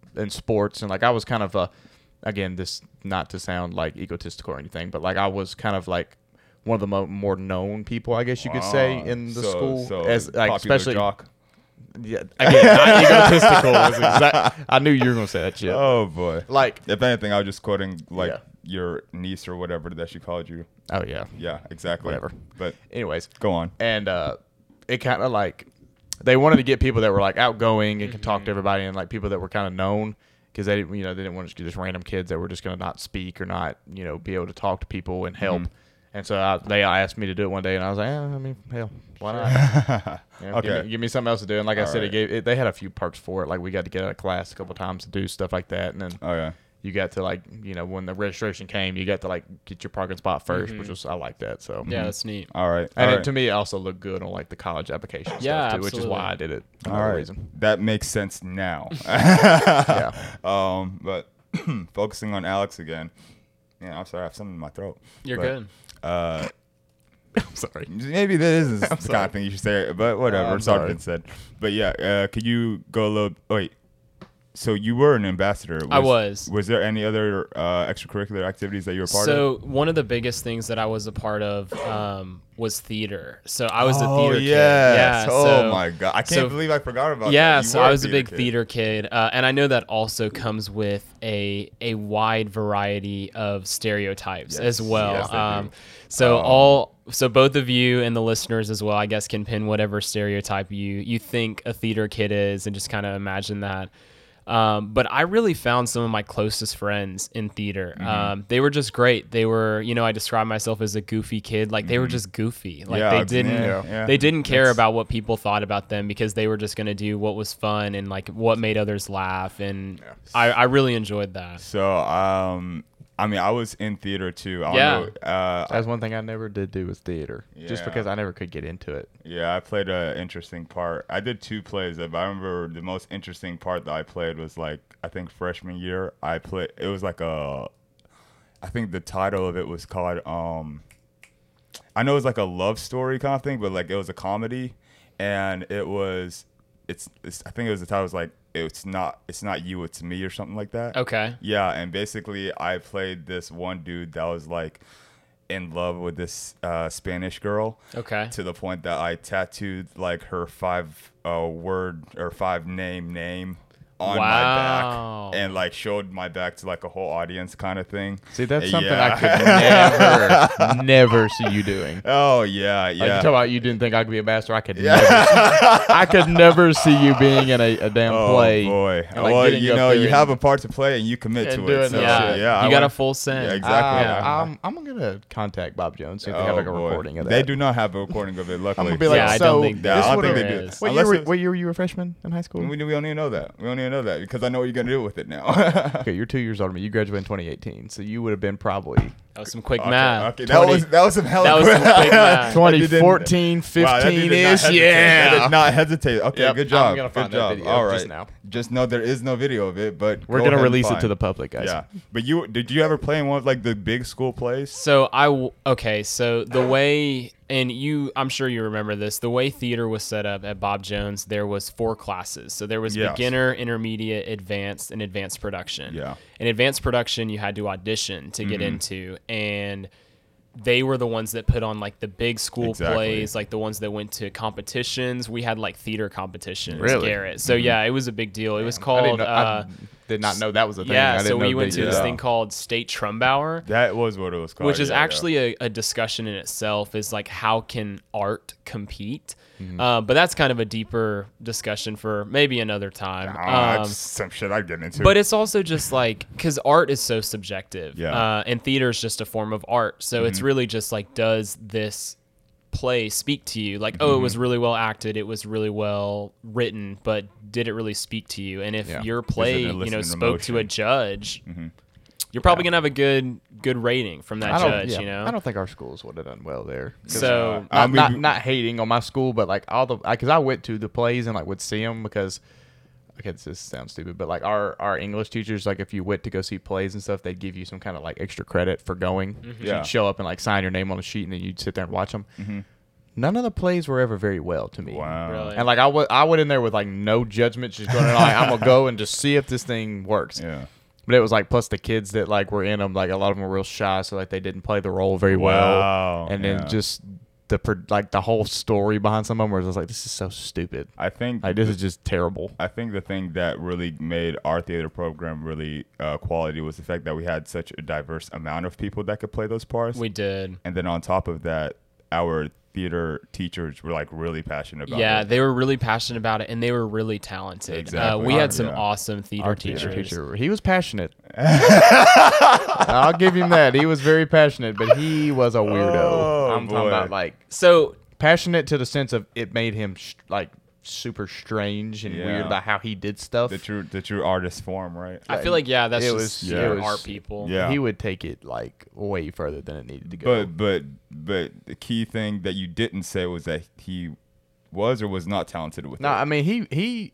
a in sports and like I was kind of a again, this not to sound like egotistical or anything, but like I was kind of like one of the mo- more known people, I guess you could say, in the so, school, so as like especially. Jock. Yeah, again, not egotistical. Exact, I knew you were gonna say that shit. Oh boy! Like, if anything, I was just quoting like yeah. your niece or whatever that she called you. Oh yeah. Yeah, exactly. Whatever. But anyways, go on. And uh, it kind of like they wanted to get people that were like outgoing and could talk to everybody, and like people that were kind of known. Because they didn't, you know, they didn't want to just random kids that were just going to not speak or not, you know, be able to talk to people and help. Mm-hmm. And so I, they asked me to do it one day, and I was like, eh, I mean, hell, why not? You know, okay. give, me, give me something else to do. And like All I said, right. it gave, it, they had a few perks for it. Like we got to get out of class a couple times to do stuff like that, and then oh, yeah. you got to like, you know, when the registration came, you got to like get your parking spot first, mm-hmm. which was I like that. So yeah, that's neat. All right, and All it, right. to me, it also looked good on like the college application yeah, stuff too, absolutely. Which is why I did it. All right, reason. That makes sense now. yeah. Um, but focusing on Alex again. Yeah, I'm sorry, I have something in my throat. You're but, good. Uh, I'm sorry. Maybe this is the kind of thing you should say, but whatever. Uh, I'm sorry. Been said. But yeah, uh, could you go a little... Oh, wait. So you were an ambassador. Was, I was. Was there any other uh, extracurricular activities that you were part so of? So one of the biggest things that I was a part of um, was theater. So I was oh, a theater yes. kid. Yeah. Oh, so, my God. I can't so, believe I forgot about yeah, that. Yeah, so I was a, a big kid. theater kid. Uh, and I know that also comes with a a wide variety of stereotypes yes. as well. Yes, um, so um, all... So both of you and the listeners as well, I guess, can pin whatever stereotype you, you think a theater kid is and just kind of imagine that. Um, but I really found some of my closest friends in theater. Mm-hmm. Um, they were just great. They were, you know, I describe myself as a goofy kid. Like they were just goofy. Like yeah, they didn't, yeah, yeah. they didn't care That's... about what people thought about them because they were just going to do what was fun and like what made others laugh. And yeah. I, I really enjoyed that. So, um, I mean, I was in theater too. I yeah. Know, uh, that's one thing I never did do was theater, yeah. just because I never could get into it. Yeah, I played an interesting part. I did two plays. If I remember, the most interesting part that I played was like, I think freshman year. I played. It was like a. I think the title of it was called. Um, I know it was like a love story kind of thing, but like it was a comedy, and it was. It's. it's I think it was the title was like. It's not it's not you, it's me or something like that. Okay. Yeah, and basically I played this one dude that was like in love with this uh, Spanish girl. Okay. To the point that I tattooed like her five uh, word or five name name on wow. my back and like showed my back to like a whole audience kind of thing. See, that's something yeah. I could never, never see you doing. Oh yeah, yeah. Like you talk about you didn't think I could be a bastard. I could yeah. never, see, I could never see you being in a, a damn oh, play. Oh boy. And, like, well, you know, you have a part to play and you commit and to it. So, yeah. So, yeah, you I got went, a full sense. Yeah, exactly. Uh, yeah. I'm, I'm gonna contact Bob Jones. See if oh, they have like a boy. recording of that. They do not have a recording of it. Luckily, I'm gonna be like, yeah, so I don't think they do. What year were you? You were a freshman in high school? We we don't even know that. We don't even. know that because I know what you're gonna do with it now. Okay, you're two years older than me. You graduated in twenty eighteen, so you would have been probably that was some quick okay, math. Okay, twenty, that was that was some hell. That was some quick math. twenty fourteen, fifteen ish. Wow, yeah, I did not hesitate. Okay, yep, good job. I'm gonna find good that job. Video All right, just now. Just know there is no video of it, but we're go gonna release it to the public, guys. Yeah, but you did you ever play in one of like the big school plays? So I w- okay, so the way. And you, I'm sure you remember this, the way theater was set up at Bob Jones, there was four classes. So there was yes. beginner, intermediate, advanced, and advanced production. Yeah. In advanced production, you had to audition to mm-hmm. get into. And they were the ones that put on like the big school exactly. plays, like the ones that went to competitions. We had like theater competitions. Really? Garrett. So mm-hmm. yeah, it was a big deal. It was called... I did not know that was a thing. Yeah, I didn't so we know went the, to yeah. this thing called State Trumbauer. That was what it was called. Which is yeah, actually yeah. A, a discussion in itself is like, how can art compete? Mm-hmm. Uh, but that's kind of a deeper discussion for maybe another time. Um, uh, that's some shit I get into. But it's also just like, because art is so subjective. Yeah. Uh, and theater is just a form of art. So mm-hmm. it's really just like, does this play speak to you? Like, mm-hmm. oh, it was really well acted. It was really well written, but did it really speak to you? And if yeah. your play, you know, spoke emotion. to a judge, mm-hmm. you're probably yeah. going to have a good, good rating from that judge, yeah, you know? I don't think our schools would have done well there. So not, I mean, not, not hating on my school, but like all the, because I, I went to the plays and like would see them because okay, this sounds stupid, but like our, our English teachers, like if you went to go see plays and stuff, they'd give you some kind of like extra credit for going. Mm-hmm. Yeah. You'd show up and like sign your name on a sheet and then you'd sit there and watch them. Mm-hmm. None of the plays were ever very well to me. Wow. Really? And like I, w- I went in there with like no judgment, just going, like, I'm going to go and just see if this thing works. Yeah. But it was like, plus the kids that like were in them, like a lot of them were real shy, so like they didn't play the role very well. Wow. And yeah. then just... The like the whole story behind some of them was just like, this is so stupid. I think like this the, is just terrible. I think the thing that really made our theater program really uh, quality was the fact that we had such a diverse amount of people that could play those parts. We did, and then on top of that, our theater teachers were like really passionate about yeah, it. Yeah, they were really passionate about it, and they were really talented. Exactly. Uh, we our, had some yeah. awesome theater our teachers. Theater teacher, he was passionate. I'll give him that. He was very passionate, but he was a weirdo. Oh, I'm boy. talking about like so passionate to the sense of it made him sh- like super strange and yeah. weird about how he did stuff. The true, the true artist form, right? I like, feel like yeah, that's it just was, yeah. it was, art people. Yeah, he would take it like way further than it needed to go. But but. But the key thing that you didn't say was that he was or was not talented with no, it. No, I mean, he, he,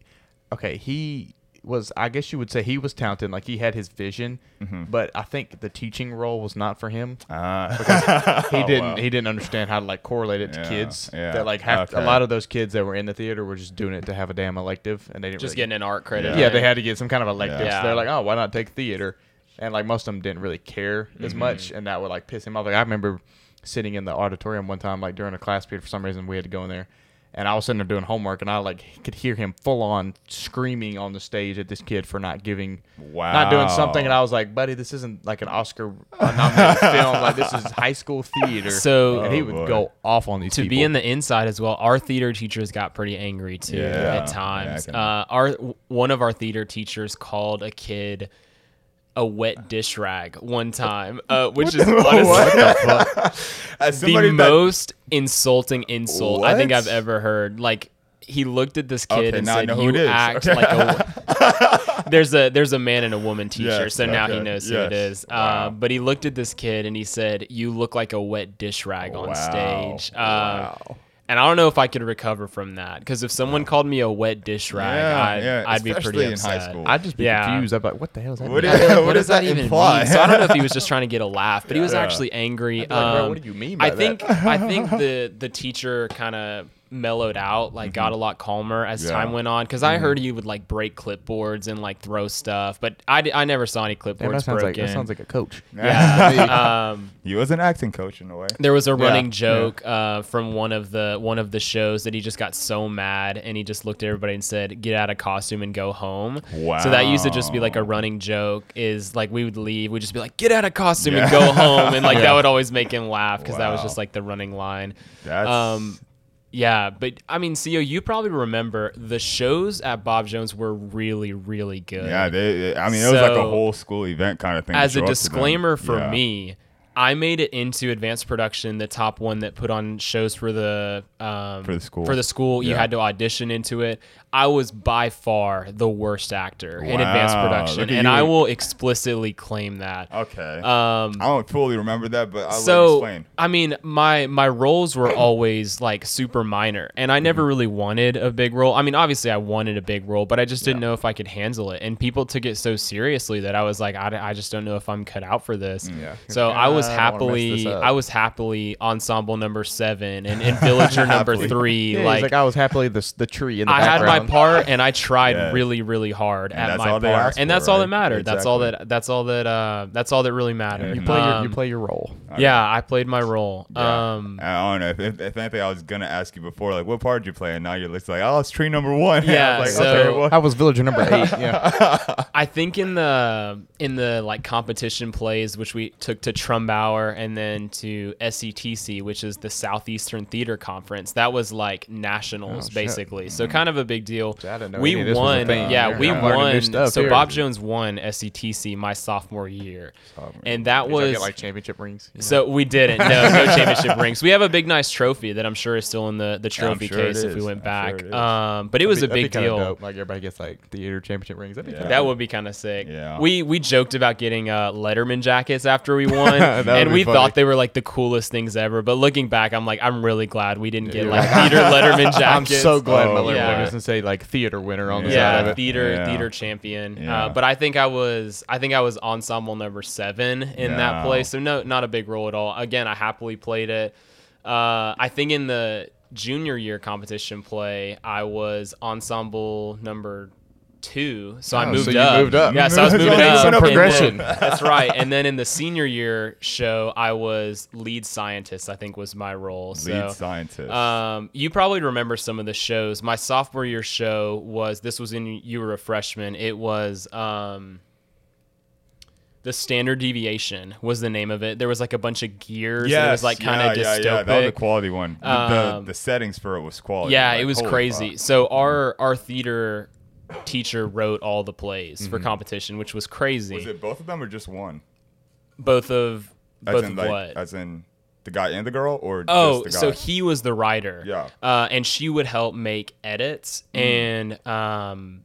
okay, he was, I guess you would say he was talented. Like, he had his vision, mm-hmm. but I think the teaching role was not for him. Uh. Because he didn't, oh, wow. he didn't understand how to like correlate it to yeah, kids. Yeah. That like half, okay. a lot of those kids that were in the theater were just doing it to have a damn elective, and they didn't just really, getting an art credit. Yeah. yeah, they had to get some kind of elective. Yeah. So they're like, oh, why not take theater? And like most of them didn't really care as mm-hmm. much, and that would like piss him off. Like, I remember sitting in the auditorium one time, like during a class period, for some reason we had to go in there. And I was sitting there doing homework, and I like could hear him full on screaming on the stage at this kid for not giving, wow. not doing something. And I was like, "Buddy, this isn't like an Oscar nominated film. Like, this is high school theater." So, and he would oh go off on these. To people. Be in the inside as well. Our theater teachers got pretty angry too yeah. at times. Yeah, uh, our one of our theater teachers called a kid a wet dish rag one time, uh, which what is the, honestly, what the, fuck? the most insulting insult what? I think I've ever heard. Like, he looked at this kid okay, and said, "You act okay. like a." there's a there's a man and a woman teacher, yes, so now okay. he knows yes. who it is. Wow. Uh, but he looked at this kid and he said, "You look like a wet dish rag on wow. stage." Uh, wow. And I don't know if I could recover from that, because if someone wow. called me a wet dish rag, yeah, I'd, yeah. I'd be pretty upset. In high school. I'd just be yeah. confused. I'd be like, what the hell is that? What, is, like, what does that, that even imply? mean? So I don't know if he was just trying to get a laugh, but yeah. he was yeah. actually angry. Like, um, bro, what do you mean by I think, that? I think the, the teacher kind of mellowed out, like mm-hmm. got a lot calmer as yeah. time went on, because mm-hmm. I heard he would like break clipboards and like throw stuff, but I, I never saw any clipboards Damn, that broken. Like, that sounds like a coach. Yeah. um, he was an acting coach in a way. There was a running yeah. joke yeah. Uh, from one of the one of the shows that he just got so mad, and he just looked at everybody and said, "Get out of costume and go home." Wow. So that used to just be like a running joke. Is like we would leave, we'd just be like, "Get out of costume yeah. and go home," and like yeah. that would always make him laugh, because wow. that was just like the running line. That's. Um, Yeah, but I mean, C O, you probably remember the shows at Bob Jones were really, really good. Yeah, they, I mean, it so, was like a whole school event kind of thing. As a disclaimer for yeah. me, I made it into advanced production, the top one that put on shows for the um, for the school. For the school, yeah. you had to audition into it. I was by far the worst actor wow. in advanced production, and I will explicitly claim that. Okay, um, I don't fully remember that, but I'll so, explain. I mean, my my roles were always like super minor, and I never mm-hmm. really wanted a big role. I mean, obviously, I wanted a big role, but I just didn't yeah. know if I could handle it. And people took it so seriously that I was like, I, I just don't know if I'm cut out for this. Yeah. So yeah, I was happily, I, I was happily ensemble number seven and, and villager number three. Yeah, like, like I was happily the the tree in the I background. Had my part, and I tried yeah. really, really hard and at my part, for, and that's right? all that mattered. Exactly. That's all that. That's all that. Uh, that's all that really mattered. You play um, your, you play your role. I yeah, know. I played my role. Yeah. Um, I don't know if, if, if anything, I was gonna ask you before, like, what part did you play, and now you're like, oh, it's tree number one. Yeah, I was, like, so okay, well. I was villager number eight. Yeah, I think in the in the like competition plays, which we took to Trumbauer and then to S C T C, which is the Southeastern Theater Conference. That was like nationals, oh, basically. Shit. So mm-hmm. kind of a big deal. We won. Yeah, we won. So Bob Jones won S C T C my sophomore year, sophomore. and that Did was get, like championship rings. You know? So we didn't. No, no championship rings. We have a big, nice trophy that I'm sure is still in the, the trophy yeah, sure case if we went I'm back. Sure um, but it that'd was be, a big deal. Dope. Like everybody gets like theater championship rings. That'd be yeah. That would be kind of sick. Yeah. We we joked about getting uh, Letterman jackets after we won, and we funny. thought they were like the coolest things ever. But looking back, I'm like, I'm really glad we didn't yeah, get like Peter Letterman jackets. I'm so glad my Letterman doesn't say. Like theater winner on the yeah, side of it. Theater, yeah, theater champion. Yeah. Uh, but I think I was, I think I was ensemble number seven in yeah. that play. So no, not a big role at all. Again, I happily played it. Uh, I think in the junior year competition play, I was ensemble number two. So oh, I moved, so you up. moved up. Yeah, so I was moving up. Some progression. Then, that's right. And then in the senior year show, I was lead scientist, I think was my role. Lead so, scientist. Um, you probably remember some of the shows. My sophomore year show was, this was in, you were a freshman. It was... Um, The standard deviation was the name of it. There was like a bunch of gears. Yes, it was like kind of yeah, dystopic. Yeah, yeah. That was a quality one. Um, the, the settings for it was quality. Yeah, like, it was crazy. Fuck. So our our theater teacher wrote all the plays mm-hmm. for competition, which was crazy. Was it both of them or just one? Both of as both in, of like, what? As in the guy and the girl, or oh, just the guy? So he was the writer. Yeah, uh, and she would help make edits, mm. and um,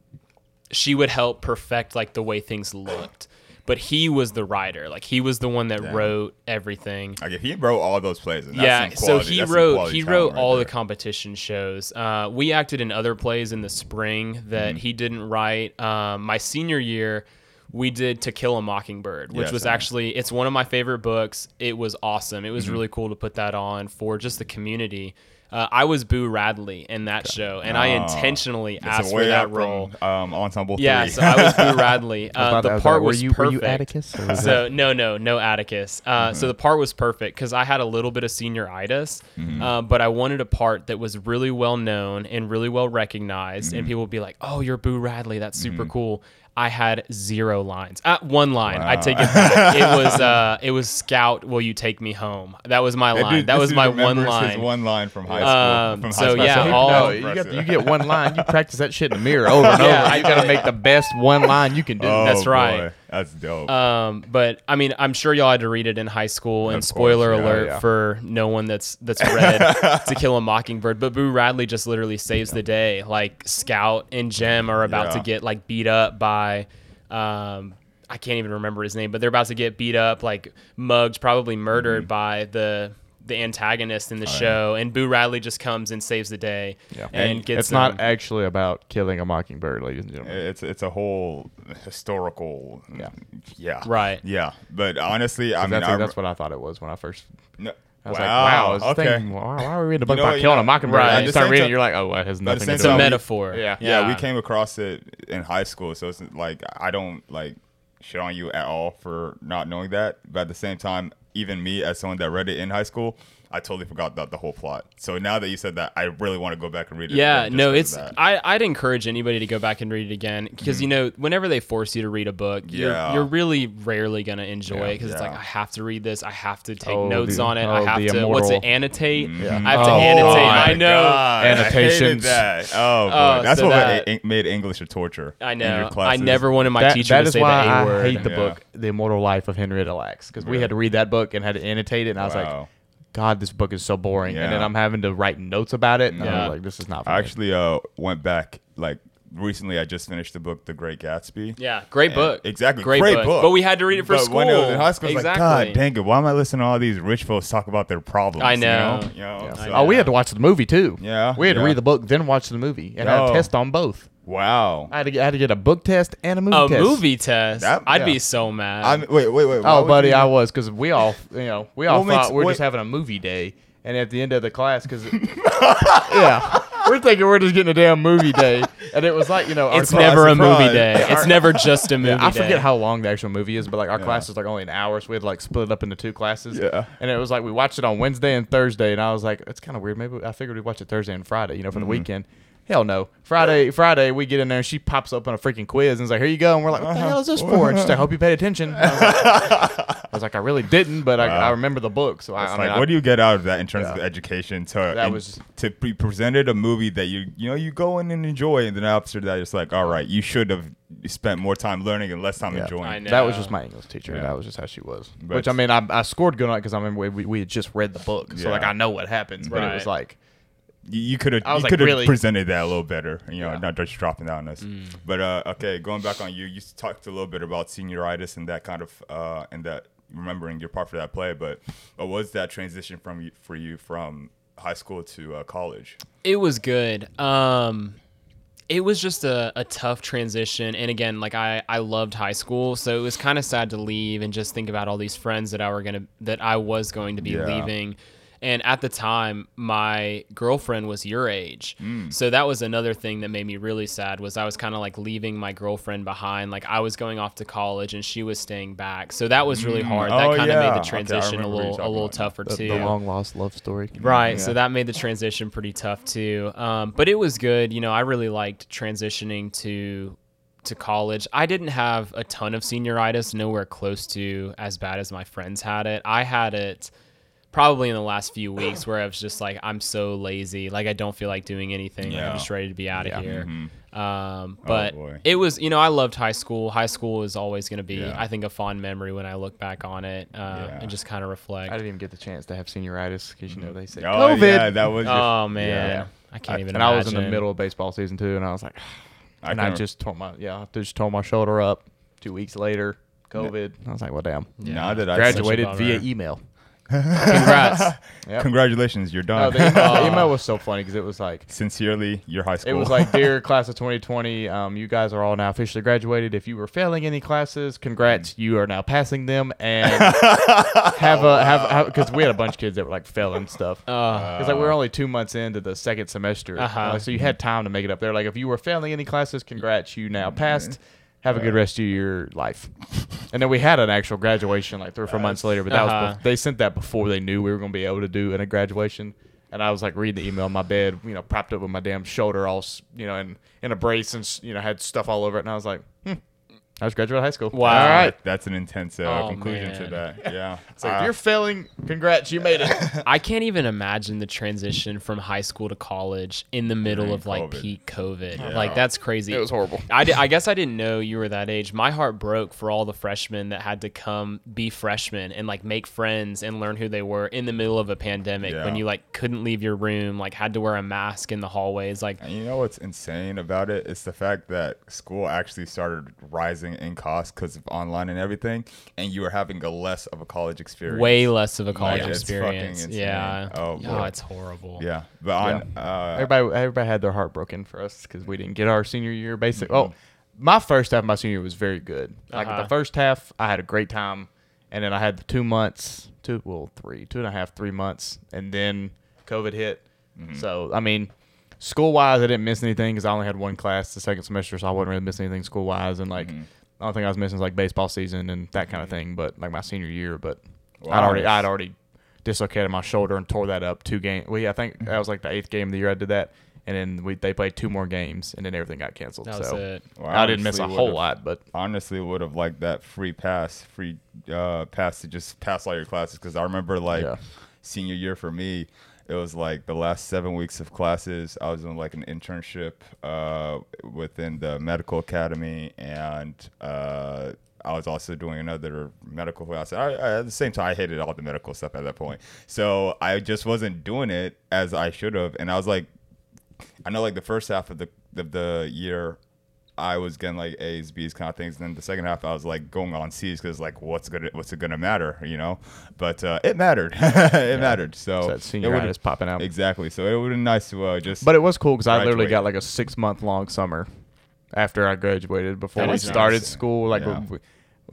she would help perfect like the way things looked. but he was the writer. Like, he was the one that Damn. wrote everything. Like, if he wrote all those plays, and that's yeah. some quality, so he that's wrote he wrote right all there. the competition shows. Uh, we acted in other plays in the spring that mm-hmm. he didn't write. Um, my senior year, we did To Kill a Mockingbird, which yeah, was actually, it's one of my favorite books. It was awesome. It was mm-hmm. really cool to put that on for just the community. Uh, I was Boo Radley in that show, and oh, I intentionally asked for that role. From, um, ensemble three. Yeah, so I was Boo Radley. Uh, the part like, was were you, perfect. Were you Atticus? Or was so that? no, no, no Atticus. Uh, mm-hmm. So the part was perfect because I had a little bit of senioritis, mm-hmm. uh, but I wanted a part that was really well known and really well recognized, mm-hmm. and people would be like, "Oh, you're Boo Radley. That's super mm-hmm. cool." I had zero lines. Uh, one line. Wow. I take it back. It was uh, it was Scout, will you take me home? That was my line. Dude, that was my one line. His one line from high school. Um, from high so school. yeah, so all no, you, get, you get one line. You practice that shit in the mirror over and yeah, over. You gotta make the best one line you can do. Oh, that's right. Boy. That's dope. Um, but I mean, I'm sure y'all had to read it in high school. And of spoiler course, yeah, alert yeah. for no one that's that's read To Kill a Mockingbird. But Boo Radley just literally saves yeah. the day. Like Scout and Jem are about yeah. to get like beat up by, um, I can't even remember his name, but they're about to get beat up, like mugged, probably murdered mm-hmm. by the. the antagonist in the oh, show yeah. and Boo Radley just comes and saves the day yeah. and, and gets it's them. Not actually about Killing a Mockingbird, ladies and gentlemen. It's it's a whole historical yeah yeah right yeah but honestly I mean that's, I, that's what I thought it was when I first no, I was wow, like wow okay thing, why, why are we reading a book you know, about yeah, Killing a Mockingbird right. and you start reading it, you're like oh it has nothing to do. It's a metaphor. yeah. yeah yeah we came across it in high school, so it's like I don't like shit on you at all for not knowing that, but at the same time, even me as someone that read it in high school, I totally forgot about the whole plot. So now that you said that, I really want to go back and read it. Yeah, no, it's I, I'd encourage anybody to go back and read it again because, mm. you know, whenever they force you to read a book, yeah. you're, you're really rarely going to enjoy yeah, it because yeah. it's like, I have to read this. I have to take oh, notes the, on it. Oh, I have to, immortal. what's it, annotate? Yeah. I have to oh, annotate. I know. God. Annotations. I that. Oh, boy. Uh, That's so what that, made, made English a torture. I know. I never wanted my that, teacher that to say the A word. I hate the yeah. book, The Immortal Life of Henrietta Lacks, because we had to read that book and had to annotate it. And I was like, God, this book is so boring. Yeah. And then I'm having to write notes about it. And yeah. I'm like, this is not for I me. actually uh, went back, like, recently I just finished the book, The Great Gatsby. Yeah, great and book. Exactly, great, great book. book. But we had to read it for but school. When it was in high school, I was exactly. like, God dang it, why am I listening to all these rich folks talk about their problems? I know. You know? You know? Yeah. So, I know. Oh, we had to watch the movie, too. Yeah. We had yeah. to read the book, then watch the movie. And oh. I had a test on both. Wow. I had, to, I had to get a book test and a movie a test. A movie test? That, I'd yeah. be so mad. I'm, wait, wait, wait. Oh, buddy, you... I was, because we all, you know, we all well, thought we we're what? just having a movie day. And at the end of the class, because, yeah, we're thinking we're just getting a damn movie day. And it was like, you know, our it's class, never a surprise. movie day. It's never just a movie yeah, I day. I forget how long the actual movie is, but like our yeah. class is like only an hour. So we had like split up into two classes. Yeah. And it was like we watched it on Wednesday and Thursday. And I was like, it's kind of weird. Maybe I figured we'd watch it Thursday and Friday, you know, for mm-hmm. the weekend. Hell no. Friday, Friday, we get in there and she pops up on a freaking quiz and is like, here you go. And we're like, what the hell is this for? And she's like, I hope you paid attention. I was like, I, was like, I really didn't, but I, wow. I remember the book. So I, I mean, like, I, what do you get out of that in terms yeah. of education to, that was, to be presented a movie that you, you know, you go in and enjoy. And then after that, it's like, all right, you should have spent more time learning and less time yeah. enjoying. I know. That was just my English teacher. Yeah. That was just how she was. But Which I mean, I, I scored good on it because I remember we, we, we had just read the book. So yeah. like, I know what happens, right. but it was like, You could have you could have like, really? presented that a little better, you know, yeah. not just dropping that on us. Mm. But uh, okay, going back on you, you talked a little bit about senioritis and that kind of uh, and that remembering your part for that play. But what was that transition from for you from high school to uh, college? It was good. Um, it was just a, a tough transition, and again, like I, I loved high school, so it was kind of sad to leave and just think about all these friends that I were gonna that I was going to be yeah. leaving. And at the time, my girlfriend was your age. Mm. So that was another thing that made me really sad was I was kind of like leaving my girlfriend behind. Like I was going off to college and she was staying back. So that was really hard. Mm. That oh, kind of yeah. made the transition okay, a little a little tougher the, too. The long lost love story. Right. Yeah. So that made the transition pretty tough too. Um, but it was good. You know, I really liked transitioning to to college. I didn't have a ton of senioritis, nowhere close to as bad as my friends had it. I had it probably in the last few weeks where I was just like, I'm so lazy. Like, I don't feel like doing anything. Yeah. Like, I'm just ready to be out of yeah. here. Mm-hmm. Um, but oh, it was, you know, I loved high school. High school is always going to be, yeah. I think, a fond memory when I look back on it uh, yeah. and just kind of reflect. I didn't even get the chance to have senioritis because, you know, they say oh, COVID. Yeah, that was your, oh, man. Yeah. I can't I, even and imagine. I was in the middle of baseball season, too, and I was like, I and I just tore my, yeah, I just tore my shoulder up two weeks later. COVID. I was like, well, damn. Yeah. Nah, that I graduated via email. Congrats. Yep. Congratulations, you're done. No, the, email, the email was so funny because it was like, sincerely, your high school. It was like, dear class of twenty twenty, um, you guys are all now officially graduated. If you were failing any classes, congrats, you are now passing them. And have a, have, because we had a bunch of kids that were like failing stuff. Because uh, like, we were only two months into the second semester. Uh-huh. Like, so you had time to make it up there. Like, if you were failing any classes, congrats, you now passed. Have a good rest of your life. And then we had an actual graduation like three or four uh, months later, but that uh-huh. was they sent that before they knew we were going to be able to do in a graduation. And I was like reading the email in my bed, you know, propped up with my damn shoulder, all you know, and in a brace, and you know, had stuff all over it. And I was like, hmm, I just graduated high school. Wow, all right. That's an intense uh, oh, conclusion man. to that. Yeah, it's like uh, if you're failing, congrats, you made it. I can't even imagine the transition from high school to college in the middle During of like COVID. peak COVID. Yeah. Like that's crazy. It was horrible. I, d- I guess I didn't know you were that age. My heart broke for all the freshmen that had to come be freshmen and like make friends and learn who they were in the middle of a pandemic yeah. when you like couldn't leave your room, like had to wear a mask in the hallways. Like, and you know what's insane about it? It's the fact that school actually started rising in cost because of online and everything, and you are having a less of a college experience. Way less of a college like, experience. Yeah. Oh, oh, it's horrible. Yeah. But on, yeah. Uh, everybody, everybody had their heart broken for us because we didn't get our senior year. Basically, mm-hmm. oh, my first half of my senior year was very good. Like uh-huh. the first half, I had a great time, and then I had the two months, two, well, three, two and a half, three months, and then COVID hit. Mm-hmm. So, I mean. School-wise, I didn't miss anything because I only had one class the second semester, so I wasn't really missing anything school-wise. And, like, mm-hmm. the only thing I was missing was, like, baseball season and that kind of thing, but, like, my senior year. But wow. I'd already I'd already dislocated my shoulder and tore that up two games. Well, yeah, I think that was, like, the eighth game of the year I did that. And then we they played two more games, and then everything got canceled. That was so it. Well, I, I didn't miss a whole lot, but honestly, would have liked that free pass, free uh, pass to just pass all your classes because I remember, like, yeah. senior year for me, it was like the last seven weeks of classes. I was doing like an internship uh, within the medical academy, and uh, I was also doing another medical class. I, I, at the same time, I hated all the medical stuff at that point. So I just wasn't doing it as I should have. And I was like, I know like the first half of the of the year, I was getting like A's, B's kind of things. And then the second half, I was like going on C's because like, what's gonna, what's it gonna matter, you know? But uh, it mattered. it yeah. mattered. So, so that senioritis popping out. Exactly. So it would have been nice to uh, just. But it was cool because I literally got like a six month long summer after I graduated before we started nice. school. Like, yeah. we,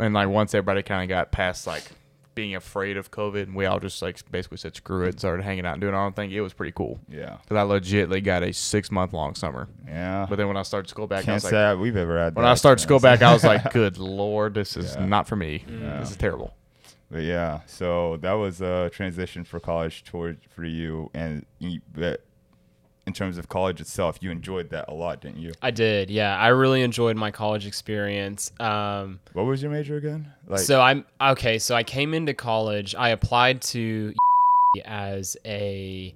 and like once everybody kind of got past like being afraid of COVID, and we all just like basically said screw it, started hanging out and doing our own thing. It was pretty cool. Yeah, because I legitly got a six month long summer. Yeah, but then when I started school back, can't I was say like, we've ever had. When that I started school back, I was like, good lord, this is yeah. not for me. Yeah. This is terrible. But yeah, so that was a transition for college toward for you, and you, but in terms of college itself, you enjoyed that a lot, didn't you? I did. Yeah, I really enjoyed my college experience. Um, what was your major again? Like, so I'm okay. So I came into college. I applied to as a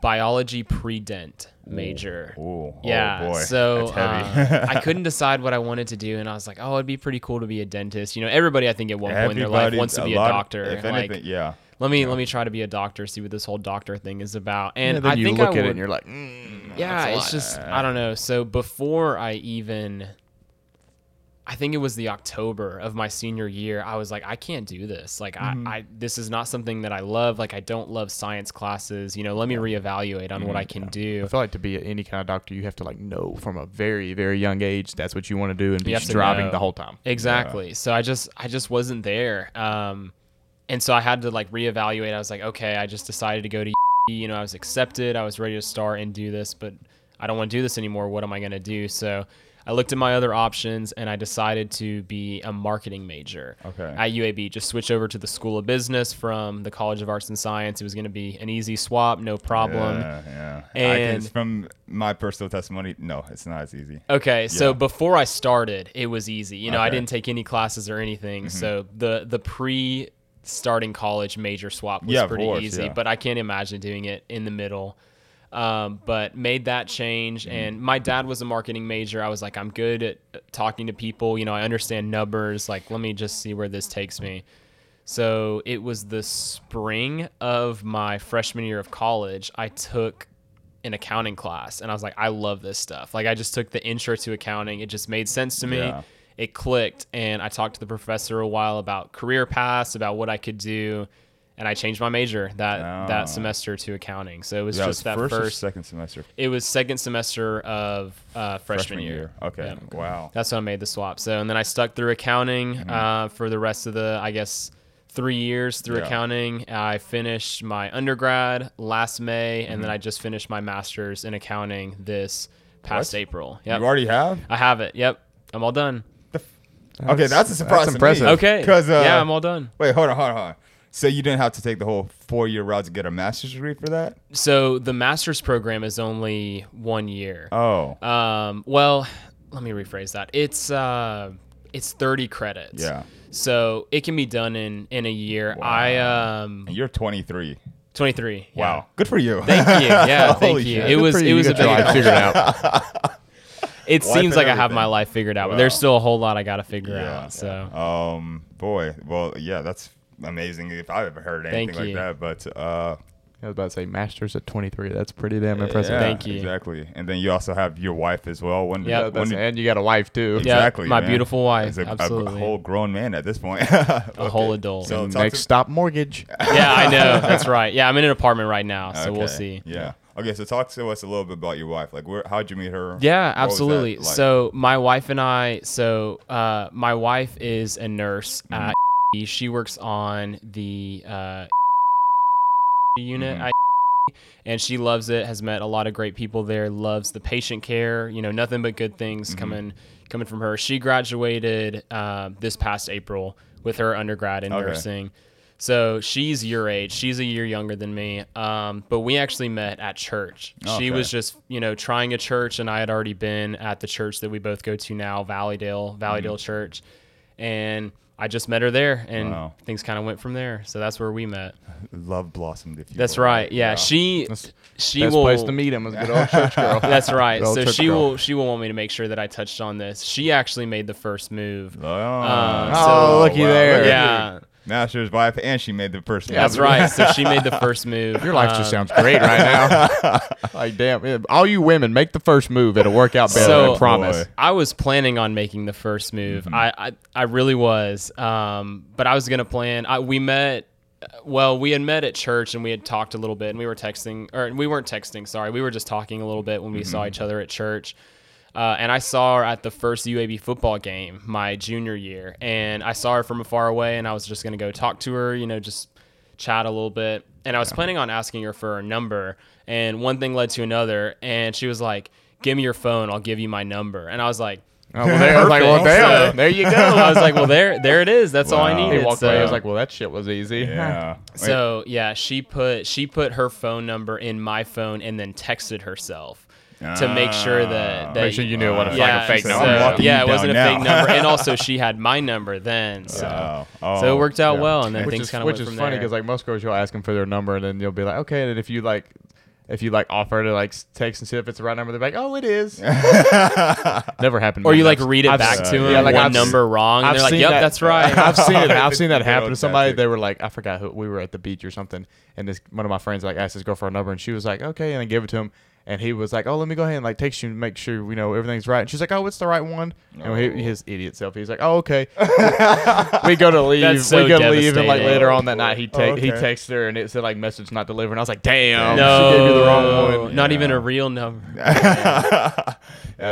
biology pre-dent major. Ooh, ooh, yeah. Oh boy. So uh, I couldn't decide what I wanted to do, and I was like, oh, it'd be pretty cool to be a dentist. You know, everybody I think at one point in their life wants to be a doctor. Of, if anything, like, yeah. Let me yeah. let me try to be a doctor, see what this whole doctor thing is about. And yeah, then I you think look I at would, it and you're like, mm, yeah, it's just, I don't know. So before I even, I think it was the October of my senior year, I was like, I can't do this. Like, mm-hmm. I, I this is not something that I love. Like, I don't love science classes. You know, let me reevaluate on mm-hmm. what I can yeah. do. I feel like to be any kind of doctor, you have to, like, know from a very, very young age that's what you want to do and be striving the whole time. Exactly. Yeah. So I just, I just wasn't there. Um And so I had to like reevaluate. I was like, okay, I just decided to go to, you know, I was accepted. I was ready to start and do this, but I don't want to do this anymore. What am I going to do? So I looked at my other options and I decided to be a marketing major okay. at U A B, just switch over to the School of Business from the College of Arts and Science. It was going to be an easy swap, no problem. Yeah, yeah. And I can, it's from my personal testimony, no, it's not as easy. Okay. Yeah. So before I started, it was easy. You know, okay. I didn't take any classes or anything. Mm-hmm. So the, the pre- starting college major swap was yeah, pretty course, easy, yeah. but I can't imagine doing it in the middle. Um, but made that change. Mm-hmm. And my dad was a marketing major. I was like, I'm good at talking to people. You know, I understand numbers. Like, let me just see where this takes me. So it was the spring of my freshman year of college. I took an accounting class and I was like, I love this stuff. Like, I just took the intro to accounting. It just made sense to me. Yeah. it clicked, and I talked to the professor a while about career paths, about what I could do, and I changed my major that, oh. that semester to accounting. So it was that just was that first, first second semester. It was second semester of uh, freshman, freshman year. year. Okay, yep. Wow. That's how I made the swap. So and then I stuck through accounting mm-hmm. uh, for the rest of the, I guess, three years through yeah. accounting. I finished my undergrad last May, mm-hmm. and then I just finished my master's in accounting this past what? April. Yep. You already have? I have it. Yep, I'm all done. That's, okay, that's a surprise. That's impressive. To me. Okay, because uh, yeah, I'm all done. Wait, hold on, hold on, hold on. So you didn't have to take the whole four-year route to get a master's degree for that? So the master's program is only one year. Oh. Um. Well, let me rephrase that. It's uh, it's thirty credits. Yeah. So it can be done in in a year. Wow. I um. And you're twenty-three. twenty-three. Yeah. Wow. Good for you. Thank you. Yeah. Thank you. It was, you. It was. It was a big figure out. It life seems like everything. I have my life figured out, but wow. there's still a whole lot I got to figure yeah, out. So, yeah. um, boy, well, yeah, that's amazing if I've ever heard anything like that. But uh, I was about to say, master's at twenty-three. That's pretty damn impressive. Yeah, Thank you. Exactly. And then you also have your wife as well. When, yeah, when that's, you, and you got a wife too. Exactly. Yep, my man. beautiful wife. A, absolutely. A, a whole grown man at this point. a okay. whole adult. So next to- stop mortgage. yeah, I know. That's right. Yeah, I'm in an apartment right now, so okay. we'll see. Yeah. Okay, so talk to us a little bit about your wife. Like, where, how'd you meet her? Yeah, absolutely. Like? So my wife and I, so uh, my wife is a nurse. Mm-hmm. At she works on the uh, unit, mm-hmm. I, and she loves it, has met a lot of great people there, loves the patient care, you know, nothing but good things mm-hmm. coming coming from her. She graduated uh, this past April with her undergrad in okay. nursing. So she's your age. She's a year younger than me. Um, but we actually met at church. Okay. She was just, you know, trying a church, and I had already been at the church that we both go to now, Valleydale, Valleydale mm-hmm. Church. And I just met her there, and wow. things kind of went from there. So that's where we met. Love blossomed, if you That's will. Right. Yeah, yeah. She that's, she best will place to meet him is good old church girl. That's right. So she girl. will she will want me to make sure that I touched on this. She actually made the first move. Oh, um, so, oh looky wow. there. Yeah. Master's wife, and she made the first move. That's right. So she made the first move. Your life um, just sounds great right now. Like, damn. All you women, make the first move. It'll work out better, so, I promise. Boy. I was planning on making the first move. Mm-hmm. I, I I really was. Um, but I was going to plan. I, we met, well, we had met at church, and we had talked a little bit, and we were texting, or we weren't texting, sorry. We were just talking a little bit when we mm-hmm. saw each other at church. Uh, and I saw her at the first U A B football game my junior year, and I saw her from afar away, and I was just going to go talk to her, you know, just chat a little bit. And I was yeah. planning on asking her for her number, and one thing led to another, and she was like, give me your phone, I'll give you my number. And I was like, oh, well, there, I was like, well, there, so, there you go. I was like, well, there, there it is. That's wow. all I needed. He walked so, away. I was like, well, that shit was easy. Yeah. So yeah, she put, she put her phone number in my phone and then texted herself. To make sure that, that make sure you knew uh, what a yeah, fake number. So, so, yeah, it wasn't a now. fake number, and also she had my number then, so yeah. oh, so it worked out yeah. well. And then which things kind of went from there. Which is funny because like most girls, you'll ask them for their number, and then you'll be like, okay, and if you like, if you like offer to like text and see if it's the right number, they're like, oh, it is. Never happened. Or you like read it I've, back uh, to them, yeah, like one I've, number wrong. And they're like, yep, that, that's right. I've seen it. I've seen that happen to somebody. They were like, I forgot who. We were at the beach or something, and this one of my friends like asked his girl for a number, and she was like, okay, and I gave it to him. And he was like, "Oh, let me go ahead and like text you and make sure we know everything's right." And she's like, "Oh, it's the right one." No. And he, his idiot self, he's like, "Oh, okay." we go to leave. So we go to leave, and like later on that night, he te- oh, okay. he texted her, and it said like "message not delivered." And I was like, "Damn, no, she gave you the wrong one. Not yeah. even a real number." yeah. That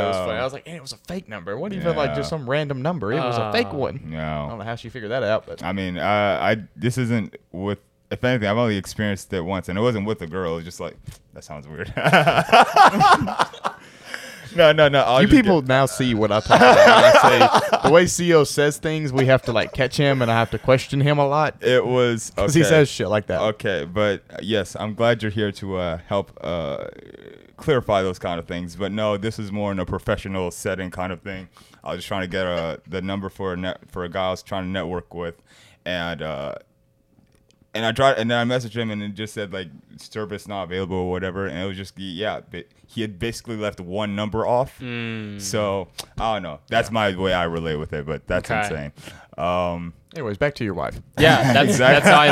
was funny. I was like, and it was a fake number. What even yeah. like just some random number? It uh, was a fake one. No, I don't know how she figured that out. But I mean, uh, I this isn't with. If anything, I've only experienced it once, and it wasn't with a girl. It was just like, that sounds weird. no, no, no. I'll you people now see what I talk about. I say, the way C O says things, we have to like catch him, and I have to question him a lot. It was because okay. he says shit like that. Okay, but yes, I'm glad you're here to uh, help uh, clarify those kind of things. But no, this is more in a professional setting kind of thing. I was just trying to get a, the number for a net, for a guy I was trying to network with, and. Uh, And I tried, and then I messaged him, and it just said like service not available or whatever. And it was just yeah, but he had basically left one number off. Mm. So I don't know. That's yeah. my way I relate with it, but that's okay. insane. Um, Anyways, back to your wife. Yeah, that's exactly. That's how I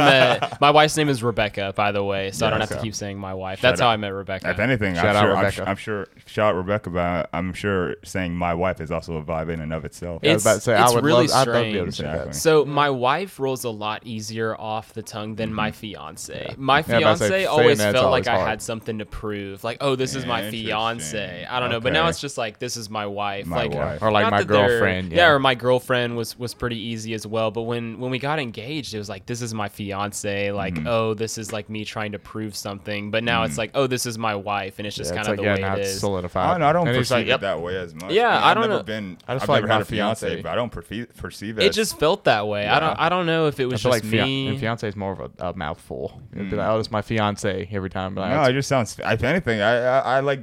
met. My wife's name is Rebecca, by the way, so yeah, I don't have so. to keep saying my wife. Shout that's out. how I met Rebecca. If anything, shout I'm out sure, Rebecca. I'm, I'm sure, shout out Rebecca, but I'm sure saying my wife is also a vibe in and of itself. It's, I was about to say, it's I would really love, strange. I'd love to be able to say exactly. that. So my wife rolls a lot easier off the tongue than mm-hmm. my fiance. Yeah. My fiance yeah, like, always felt always like hard. I had something to prove. Like, oh, this is my fiance. I don't okay. know, but now it's just like, this is my wife. My like, wife. Or like my girlfriend. Yeah, or my girlfriend was was pretty easy as well, but When when we got engaged, it was like, this is my fiance. Like, mm. oh, this is like me trying to prove something. But now mm. it's like, oh, this is my wife, and it's just yeah, kind it's of like, the yeah, way it is. Solidified. I don't, I don't perceive like, yep. it that way as much. Yeah, I, mean, I don't I've never know. Been, I just I've like never had a fiance, fiance, but I don't perceive, perceive it. It just felt that way. Yeah. I don't. I don't know if it was just like me. Fia- fiance is more of a, a mouthful. Mm. Like, oh, it's my fiance every time. But no, I, it just sounds. If anything, I, I I like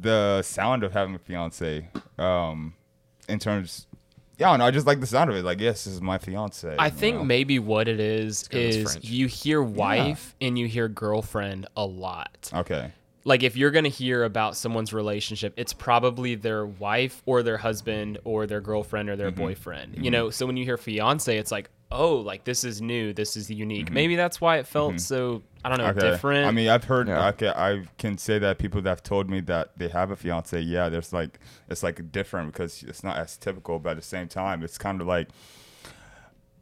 the sound of having a fiance. Um, in terms. Yeah, I don't know. I just like the sound of it. Like, yes, this is my fiance. I think know? maybe what it is is you hear wife yeah. and you hear girlfriend a lot. Okay. Like, if you're going to hear about someone's relationship, it's probably their wife or their husband or their girlfriend or their mm-hmm. boyfriend. Mm-hmm. You know, so when you hear fiance, it's like, oh, like, this is new. This is unique. Mm-hmm. Maybe that's why it felt mm-hmm. so, I don't know, okay. different. I mean, I've heard, yeah. okay, I can say that people that have told me that they have a fiance, yeah, there's like, it's like different because it's not as typical, but at the same time, it's kind of like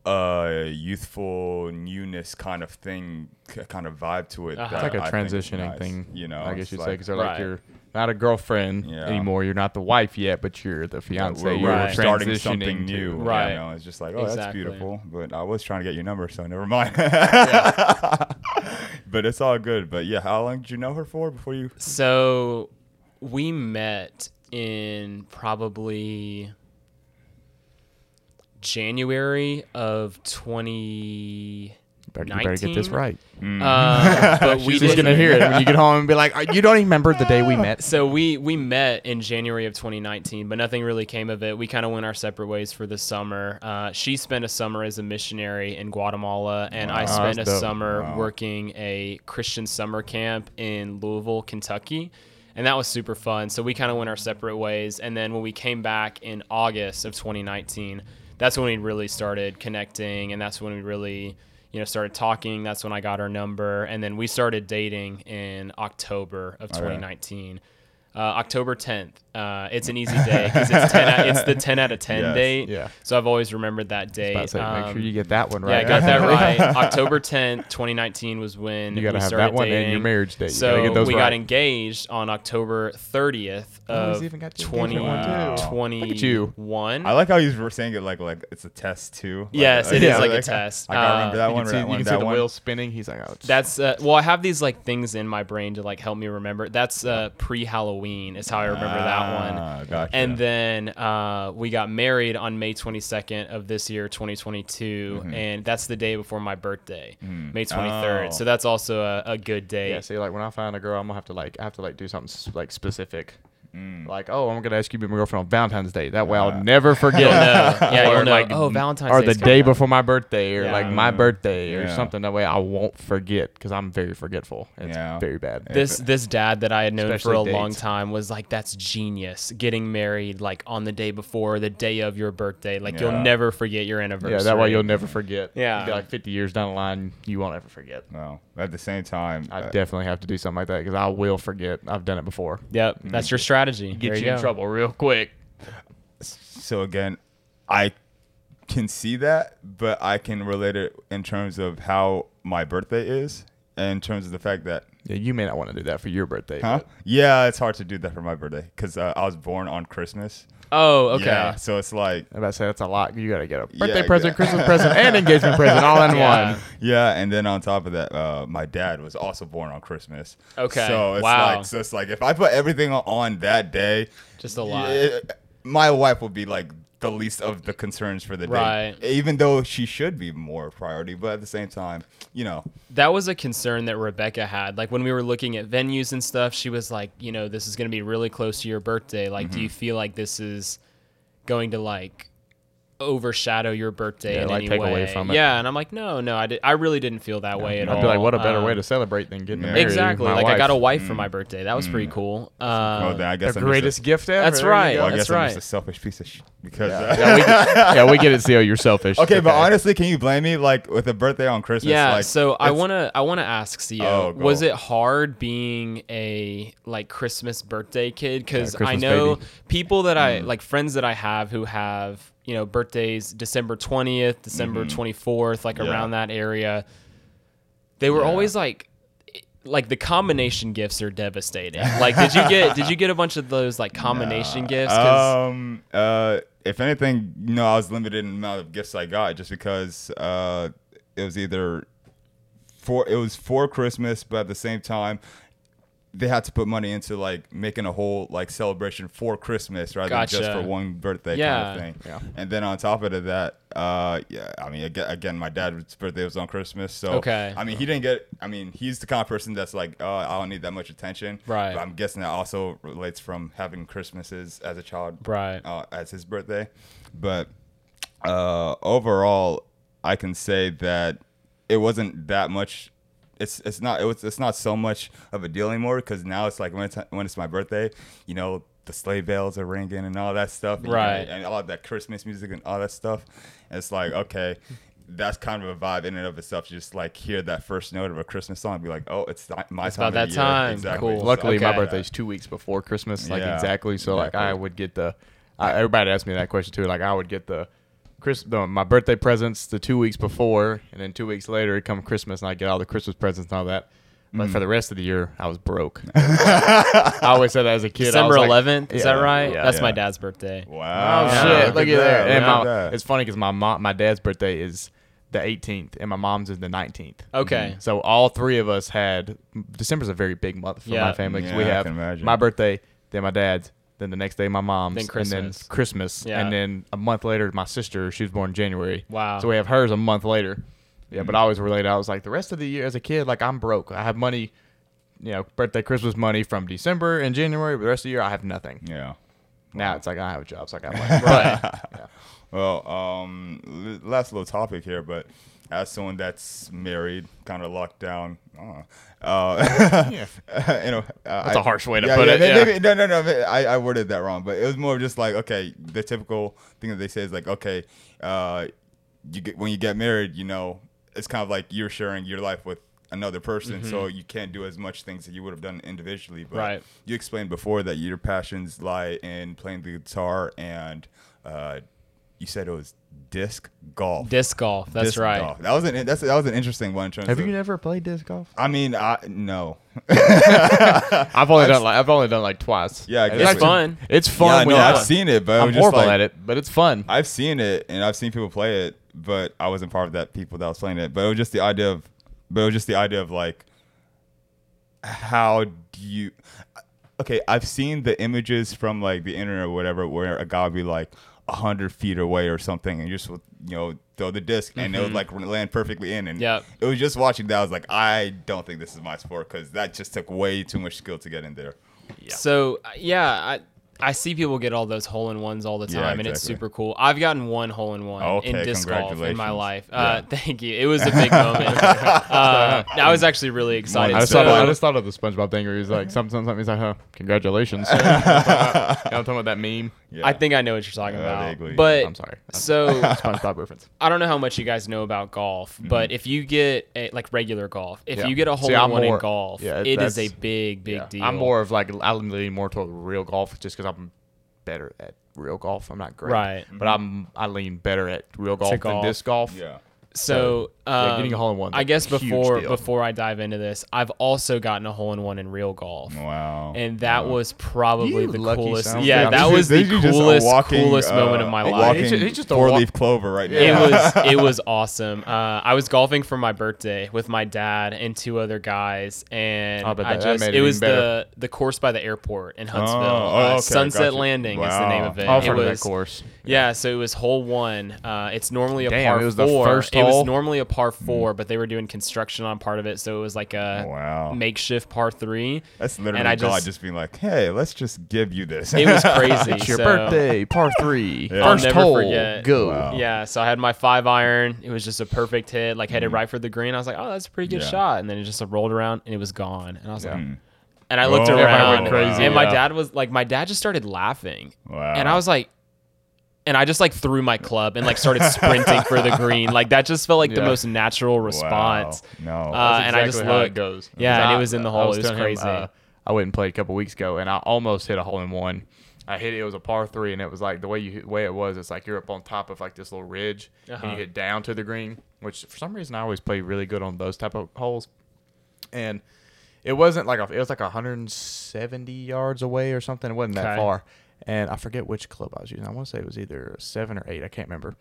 a youthful newness kind of thing, kind of vibe to it. Uh-huh. It's like a I transitioning nice, thing, you know, I guess you'd like, say, because they're right. like, you're not a girlfriend yeah. anymore. You're not the wife yet, but you're the fiance. We're, we're right. starting something new. Right. You know, it's just like, oh, exactly. that's beautiful. But I was trying to get your number, so never mind. But it's all good. But yeah, how long did you know her for before you? So we met in probably January of twenty. You better, you better get this right. Mm. Uh, but we She's going to hear it when you get home and be like, you don't even remember the day we met. So we, we met in January of twenty nineteen, but nothing really came of it. We kind of went our separate ways for the summer. Uh, she spent a summer as a missionary in Guatemala, and wow, I spent a dope. summer wow. working a Christian summer camp in Louisville, Kentucky. And that was super fun. So we kind of went our separate ways. And then when we came back in August of twenty nineteen, that's when we really started connecting, and that's when we really... you know, started talking. That's when I got her number. And then we started dating in October of twenty nineteen. Uh, October tenth. Uh, it's an easy day because it's, it's the ten out of ten yes. date. Yeah. So I've always remembered that date. I was about to say, um, make sure you get that one right. Yeah, I got that right. October tenth, twenty nineteen was when you gotta we have started that one dating. And your marriage date. You so get those we right. got engaged on October thirtieth of twenty twenty-one. I like how you were saying it like like it's a test too. Like, yes, like, it yeah, is like a test. I can remember that uh, one. You can see, one, you can see the one. Wheel spinning. He's like, oh, that's uh, well. I have these like things in my brain to like help me remember. That's uh, pre-Halloween is how I remember uh, that. One. Ah, gotcha. And then uh, we got married on May twenty-second of this year, twenty twenty-two, mm-hmm. and that's the day before my birthday, mm. May twenty-third. Oh. So that's also a, a good day. Yeah. See, like when I find a girl, I'm gonna have to like, I have to like do something like specific. Mm. Like, oh, I'm gonna ask you to be my girlfriend on Valentine's Day. That way, uh, I'll never forget. You'll know. Yeah, you'll or know. Like, oh, Valentine's Day. Or the day before my birthday, or yeah. like my birthday, or yeah. something. That way, I won't forget because I'm very forgetful. It's yeah. very bad. This this dad that I had known Especially for a dates. long time was like, that's genius. Getting married like on the day before, the day of your birthday. Like yeah. you'll never forget your anniversary. Yeah, that way you'll never forget. Yeah, you'll be like fifty years down the line, you won't ever forget. No. At the same time, I uh, definitely have to do something like that because I will forget. I've done it before. Yep, mm-hmm. that's your strategy. Strategy. Get you, you in trouble real quick. So again, I can see that, but I can relate it in terms of how my birthday is, and in terms of the fact that yeah, you may not want to do that for your birthday. Huh? Yeah, it's hard to do that for my birthday because uh, I was born on Christmas. Oh, okay. Yeah, so it's like I'm about to say that's a lot. You got to get a birthday yeah, present, yeah. Christmas present, and engagement present all in yeah. one. Yeah, and then on top of that, uh, my dad was also born on Christmas. Okay. So it's wow. like so it's like if I put everything on that day, just a lot. It, my wife would be like the least of the concerns for the right. day, even though she should be more priority. But at the same time, you know, that was a concern that Rebecca had. Like when we were looking at venues and stuff, she was like, you know, this is going to be really close to your birthday. Like, mm-hmm. do you feel like this is going to like overshadow your birthday yeah, in like any take way. Away from it. Yeah, and I'm like, no, no, I did. I really didn't feel that yeah, way at I'd all. I'd be like, what a better um, way to celebrate than getting married. Exactly. Like wife. I got a wife mm. for my birthday. That was mm. pretty cool. Um, well, I guess the I'm greatest a, gift ever. That's right. Well, I that's guess right. I'm just a selfish piece of shit because yeah. Uh, yeah, we get, yeah, we get it. See, you're selfish. Okay, okay, but honestly, can you blame me like with a birthday on Christmas? Yeah. Like, so I wanna I wanna ask Cio, oh, was it hard being a like Christmas birthday kid? Because yeah, I know baby. people that I like, friends that I have who have, you know, birthdays December twentieth, December mm-hmm. twenty-fourth, like yeah. around that area. They were yeah. always like, like the combination gifts are devastating. Like, did you get, did you get a bunch of those like combination nah. gifts? 'Cause um, uh, if anything, you know, I was limited in the amount of gifts I got just because uh, it was either for, it was for Christmas, but at the same time, they had to put money into like making a whole like celebration for Christmas rather gotcha. than just for one birthday yeah. kind of thing. Yeah. And then on top of that, uh, yeah, I mean, again, my dad's birthday was on Christmas, so okay. I mean, he didn't get. I mean, he's the kind of person that's like, oh, I don't need that much attention. Right. But I'm guessing that also relates from having Christmases as a child. Right. Uh, as his birthday, but uh, overall, I can say that it wasn't that much. It's it's not it was, it's not so much of a deal anymore because now it's like when it's when it's my birthday, you know, the sleigh bells are ringing and all that stuff, right? And, and all of that Christmas music and all that stuff. And it's like, okay, that's kind of a vibe in and of itself. You just like hear that first note of a Christmas song and be like, oh, it's th- my it's time. About that year. time. Exactly. Cool. Luckily, okay. my birthday's two weeks before Christmas, like yeah, exactly. So exactly. like I would get the. I, everybody asked me that question too. Like I would get the. Chris, no, my birthday presents the two weeks before, and then two weeks later, it come Christmas, and I get all the Christmas presents and all that. But mm. for the rest of the year, I was broke. I always said that as a kid. December eleventh, like, is yeah, that right? Yeah, That's yeah. my dad's birthday. Wow. Oh, yeah, shit. Look, look at that. that. And my, that. It's funny because my mom, my dad's birthday is the eighteenth, and my mom's is the nineteenth. Okay. Mm-hmm. So all three of us had – December's a very big month for yeah. my family because yeah, we have my birthday, then my dad's. Then the next day, my mom's, then and then Christmas, yeah. and then a month later, my sister, she was born in January. Wow. So we have hers a month later. Yeah, but I always related. I was like, the rest of the year as a kid, like I'm broke. I have money, you know, birthday, Christmas money from December and January, but the rest of the year, I have nothing. Yeah. Now wow. it's like I have a job, so I got money. Right. Yeah. Well, um, last little topic here, but as someone that's married, kind of locked down, uh, Uh, yeah. you know, uh, that's I, a harsh way to yeah, put yeah, it. Maybe, yeah. No, no, no. I, I worded that wrong, but it was more just like, okay, the typical thing that they say is like, okay, uh, you get, when you get married, you know, it's kind of like you're sharing your life with another person, mm-hmm. so you can't do as much things that you would have done individually. But right. you explained before that your passions lie in playing the guitar and uh, you said it was disc golf. Disc golf. That's disc right. Golf. That was an that's that was an interesting one. In Have of, you never played disc golf? I mean, I no. I've only I've, done like I've only done like twice. Yeah, I guess it's we, fun. It's fun. Yeah, no, I've seen it, but I'm, I'm just horrible like, at it. But it's fun. I've seen it, and I've seen people play it, but I wasn't part of that people that was playing it. But it was just the idea of, but it was just the idea of like, how do you? Okay, I've seen the images from like the internet or whatever, where a guy would be like one hundred feet away or something and you just, you know, throw the disc and mm-hmm. it would like land perfectly in, and yep. it was just watching that. I was like, I don't think this is my sport because that just took way too much skill to get in there. Yeah. So yeah, I I see people get all those hole-in-ones all the time, yeah, exactly. and it's super cool. I've gotten one hole-in-one okay, in disc golf in my life. Yeah. Uh, thank you. It was a big moment. uh, I was actually really excited. I just, so, thought, of, I just thought of the SpongeBob thing where he's like, sometimes he's like, huh, congratulations. You know, I'm talking about that meme. Yeah. I think I know what you're talking yeah, about. But I'm sorry. So SpongeBob reference. I don't know how much you guys know about golf, mm-hmm. but if you get a, like regular golf, if yeah. you get a hole-in-one in golf, yeah, it, it is a big, big yeah. deal. I'm more of like, I'm leaning more toward real golf just because I'm better at real golf. I'm not great, right? But I'm I lean better at real golf, golf. than disc golf. Yeah. So, so um, yeah, getting a hole in one. I guess before deal. before I dive into this, I've also gotten a hole in one in real golf. Wow. And that wow. was probably you the coolest. Yeah, that was the coolest walking, coolest uh, moment of my life. It's just, it's just a four walk. leaf clover right now. It was it was awesome. Uh, I was golfing for my birthday with my dad and two other guys, and oh, that, I just it, it was the, the course by the airport in Huntsville. Oh, oh, okay, uh, Sunset gotcha. Landing wow. is the name of it. I've heard of that course. Yeah, so it was hole one. Uh, it's normally a Damn, par four. It was the first. It was normally a par four, mm. but they were doing construction on part of it, so it was like a oh, wow. makeshift par three. That's literally and I God just, just being like, hey, let's just give you this. It was crazy. It's your so, birthday, par three. Yeah. First I'll never hole, forget. Go. Wow. Yeah, so I had my five iron. It was just a perfect hit, like headed mm. right for the green. I was like, oh, that's a pretty good yeah. shot. And then it just rolled around, and it was gone. And I was yeah. like... Mm. And I looked oh, around, crazy, and yeah. my dad was like, my dad just started laughing, wow. and I was like, and I just like threw my club and like started sprinting for the green, like that just felt like yeah. the most natural response. Wow. No, uh, exactly and I just how looked, it goes. Yeah, and I, it was in the hole. It was crazy. Him, uh, I went and played a couple weeks ago, and I almost hit a hole in one. I hit it. It was a par three, and it was like the way you the way it was. It's like you're up on top of like this little ridge, uh-huh. and you hit down to the green, which for some reason I always play really good on those type of holes, and. It wasn't like a, it was like one hundred seventy yards away or something. It wasn't okay. that far, and I forget which club I was using. I want to say it was either seven or eight. I can't remember,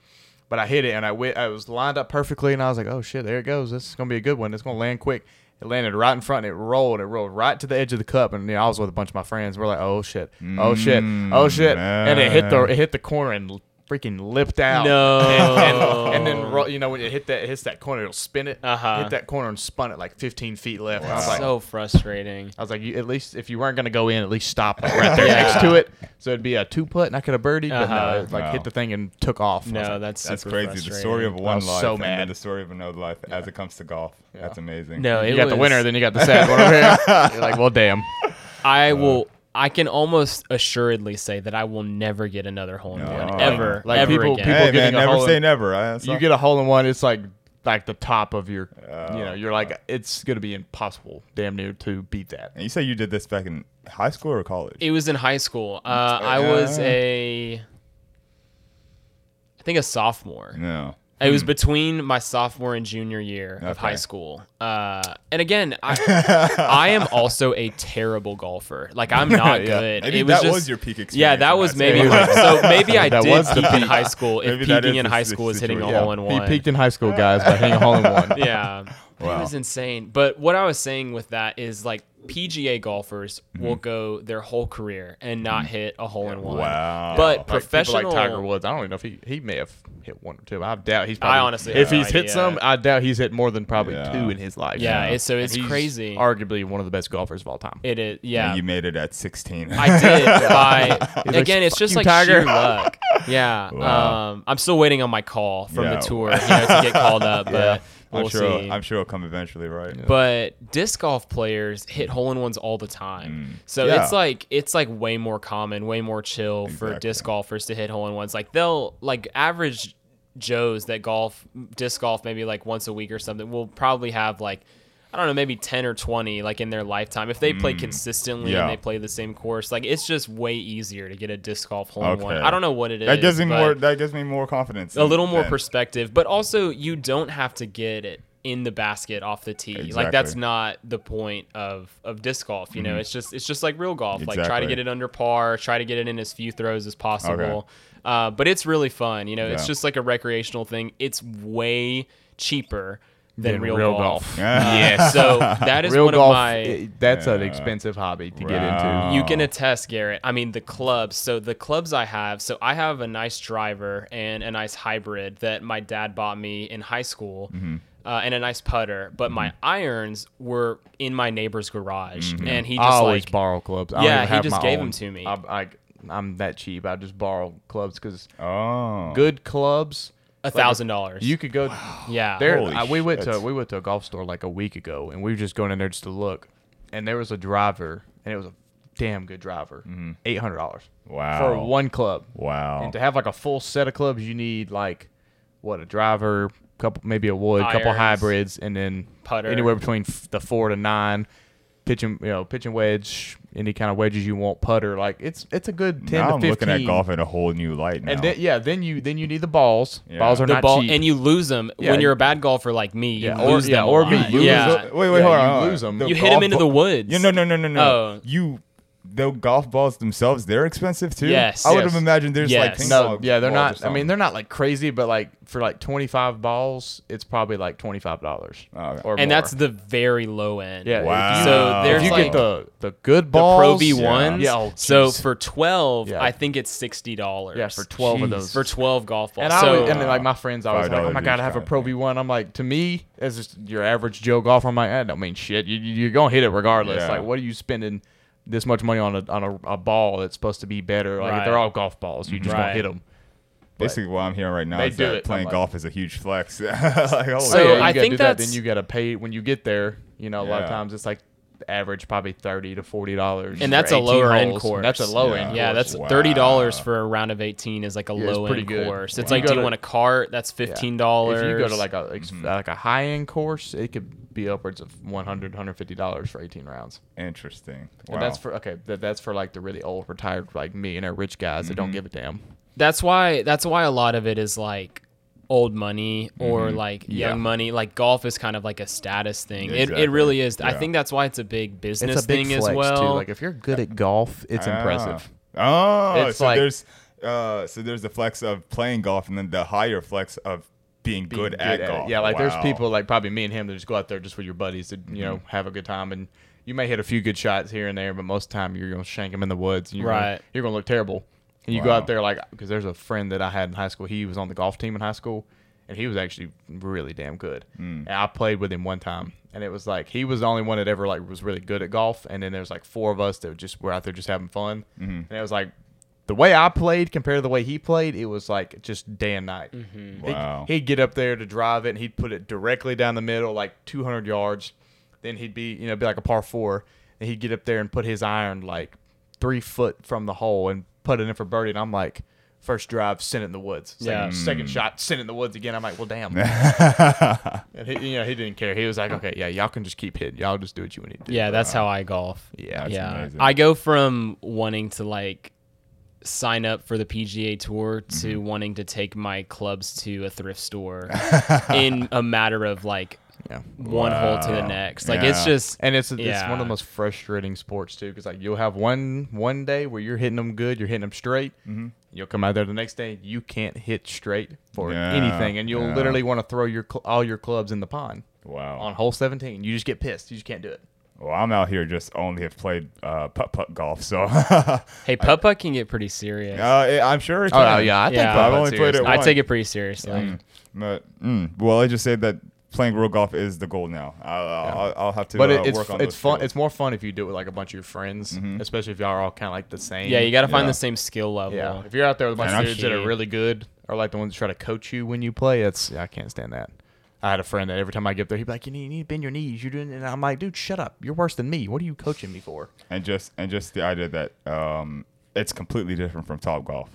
but I hit it and I went. I was lined up perfectly, and I was like, "Oh shit, there it goes. This is gonna be a good one. It's gonna land quick." It landed right in front. And it rolled. It rolled right to the edge of the cup, and you know, I was with a bunch of my friends. We're like, "Oh shit, oh shit, oh shit," mm, and it hit the it hit the corner and freaking lipped out. No, and, and, and then roll, you know when it hit that it hits that corner, it'll spin it. Uh-huh. Hit that corner and spun it like fifteen feet left. Wow. I was like, so frustrating. I was like, you, at least if you weren't gonna go in, at least stop like, right there yeah. next to it. So it'd be a two putt, and I could have birdied, uh-huh. but no, it, like no. hit the thing and took off. No, like, that's that's crazy. The story of one life, so and then the story of another life yeah. as it comes to golf. Yeah. That's amazing. No, it you was... got the winner, then you got the sad one over here. You're like, well, damn. I uh, will. I can almost assuredly say that I will never get another hole in no, one ever. Like ever people, again. people hey, man, never say in, never. I, you get a hole in one, it's like like the top of your, oh, you know, you're like it's gonna be impossible, damn near, to beat that. And you say you did this back in high school or college? It was in high school. Uh, oh, I yeah. was a, I think a sophomore. No. It was between my sophomore and junior year okay. of high school. Uh, and again, I, I am also a terrible golfer. Like, I'm not yeah. good. Maybe it was that just, was your peak experience. Yeah, that was maybe. Like, so maybe I that did was peak in high school. If peaking in high school is hitting a yeah. hole in one. He peaked in high school, guys, by hitting a hole in one. Yeah. Wow. It was insane. But what I was saying with that is, like, P G A golfers mm-hmm. will go their whole career and not hit a hole in one. Wow! But like professional, like Tiger Woods, I don't even know if he he may have hit one or two. I doubt he's. Probably, I honestly, if no he's idea. hit some, I doubt he's hit more than probably yeah. two in his life. Yeah, yeah. It's, so it's he's crazy. Arguably one of the best golfers of all time. It is. Yeah, and you made it at sixteen. I did. By again, it's just like Tiger. Sheer luck. Yeah. Wow. Um, I'm still waiting on my call from yeah. the tour you know, to get called up, but. Yeah. We'll I'm sure. See. I'm sure it'll come eventually, right? Yeah. But disc golf players hit hole in ones all the time, mm. so yeah. it's like it's like way more common, way more chill exactly. for disc golfers to hit hole in ones. Like they'll like average Joes that golf disc golf maybe like once a week or something will probably have like I don't know maybe ten or twenty like in their lifetime if they mm. play consistently yeah. and they play the same course. Like it's just way easier to get a disc golf hole in okay. one. I don't know what it is. That gives me more. That gives me more confidence. A little more than. perspective, but also you don't have to get it in the basket off the tee. Exactly. Like that's not the point of of disc golf. You mm-hmm. know, it's just it's just like real golf. Exactly. Like try to get it under par. Try to get it in as few throws as possible. Okay. Uh, but it's really fun. You know, yeah. it's just like a recreational thing. It's way cheaper. Than, than real, real golf, golf. Yeah. yeah. So that is real one golf, of my. It, that's yeah. an expensive hobby to wow. get into. You can attest, Garrett. I mean, the clubs. So the clubs I have. So I have a nice driver and a nice hybrid that my dad bought me in high school, mm-hmm. uh, and a nice putter. But mm-hmm. my irons were in my neighbor's garage, mm-hmm. and he just I always like, borrow clubs. I yeah, he just gave own. them to me. I, I, I'm that cheap. I just borrow clubs because oh. good clubs. A thousand dollars. You could go. Wow. Yeah. There, I, we went shit. to we went to a golf store like a week ago, and we were just going in there just to look, and there was a driver, and it was a damn good driver. Mm-hmm. Eight hundred dollars. Wow. For one club. Wow. And to have like a full set of clubs, you need like what a driver, couple maybe a wood, Irons, couple hybrids, and then putter. Anywhere between the four to nine. Pitching, you know, pitching wedge, any kind of wedges you want, putter, like it's it's a good ten now to fifteen. I'm looking at golf in a whole new light now. And then, yeah, then you then you need the balls. Yeah. Balls are the not ball, cheap, and you lose them yeah. when you're a bad golfer like me. You yeah, lose or, them yeah, or me. You lose yeah. them. Wait, wait, yeah, hold on. You lose them. You the hit them into the woods. Yeah, no, no, no, no, no. Oh. You the golf balls themselves, they're expensive too. Yes, I would yes. have imagined there's yes. like ping no, pong yeah, they're not. I mean, they're not like crazy, but like for like twenty-five balls, it's probably like twenty-five dollars oh, okay. or and more. That's the very low end. Yeah, wow. So there's if you like get the the good balls, the Pro V ones. Yeah, yeah. Oh, so for twelve, yeah. I think it's sixty dollars. Yeah, for twelve Jeez. Of those. For twelve golf balls. And I so, always, and then like my friends always like, oh my god, I have a Pro V one. I'm like, to me, as just your average Joe golfer, I'm like, I don't mean shit. You, you're gonna hit it regardless. Yeah. Like, what are you spending this much money on a on a, a ball that's supposed to be better? Like right. they're all golf balls. You just right. don't hit them. But basically, what I'm hearing right now is that playing like, golf is a huge flex. like, oh, so yeah, you I gotta think do that. Then you got to pay when you get there. You know, a yeah. lot of times it's like average probably thirty to forty dollars, and that's a lower holes. End course. That's a low yeah. end. Yeah, that's wow. thirty dollars for a round of eighteen is like a yeah, low end good. Course. It's wow. like, you do to, you want a cart? That's fifteen dollars. Yeah. If you go to like a mm-hmm. like a high end course, it could be upwards of one hundred, one hundred fifty dollars for eighteen rounds. Interesting. Wow. And that's for okay. That, that's for like the really old retired like me and our rich guys mm-hmm. that don't give a damn. That's why. That's why a lot of it is like old money or mm-hmm. like young yeah. money. Like golf is kind of like a status thing. Exactly. It it really is. Yeah. I think that's why it's a big business it's a big thing flex as well. Too. Like if you're good at golf, it's ah. impressive. Oh, it's so like, there's uh, so there's the flex of playing golf, and then the higher flex of Being, being good, good at, at golf. It. Yeah, like wow. there's people like probably me and him that just go out there just with your buddies to, you know, mm-hmm. have a good time. And you may hit a few good shots here and there, but most of the time you're going to shank them in the woods. And you're right. Gonna, you're going to look terrible. And you wow. go out there like, because there's a friend that I had in high school. He was on the golf team in high school, and he was actually really damn good. Mm. And I played with him one time, and it was like he was the only one that ever like was really good at golf. And then there's like four of us that just were out there just having fun. Mm-hmm. And it was like, the way I played compared to the way he played, it was like just day and night. Mm-hmm. Wow. He'd, he'd get up there to drive it, and he'd put it directly down the middle, like two hundred yards. Then he'd be, you know, be like a par four, and he'd get up there and put his iron like three foot from the hole and put it in for birdie. And I'm like, first drive, sent it in the woods. Second, yeah. second shot, sent it in the woods again. I'm like, well, damn. And he, you know, he didn't care. He was like, okay, yeah, y'all can just keep hitting. Y'all just do what you need to do. Yeah, that's how I golf. Yeah, that's yeah. amazing. I go from wanting to like sign up for the P G A Tour to mm-hmm. wanting to take my clubs to a thrift store in a matter of like yeah. one wow. hole to the next. Like yeah. it's just, and it's yeah. it's one of the most frustrating sports too, because like you'll have one one day where you're hitting them good, you're hitting them straight. Mm-hmm. You'll come out there the next day, you can't hit straight for yeah. anything, and you'll yeah. literally want to throw your cl- all your clubs in the pond. Wow. On hole seventeen, you just get pissed. You just can't do it. Well, I'm out here just only have played uh, putt-putt golf, so... Hey, putt-putt can get pretty serious. Uh, I'm sure it can. Oh, yeah, I think yeah, I've only played it once. I take it pretty seriously. Mm, but, mm, well, I just said that playing real golf is the goal now. I'll, yeah. I'll, I'll have to but uh, it's, work on it's fun. Skills. It's more fun if you do it with, like, a bunch of your friends, mm-hmm. especially if y'all are all kind of, like, the same. Yeah, you got to find yeah. the same skill level. Yeah. If you're out there with a bunch of dudes that are really good, or, like, the ones that try to coach you when you play, it's yeah, I can't stand that. I had a friend that every time I get up there, he'd be like, "You need, you need to bend your knees. You're doing," and I'm like, "Dude, shut up. You're worse than me. What are you coaching me for?" And just and just the idea that um, it's completely different from Top Golf.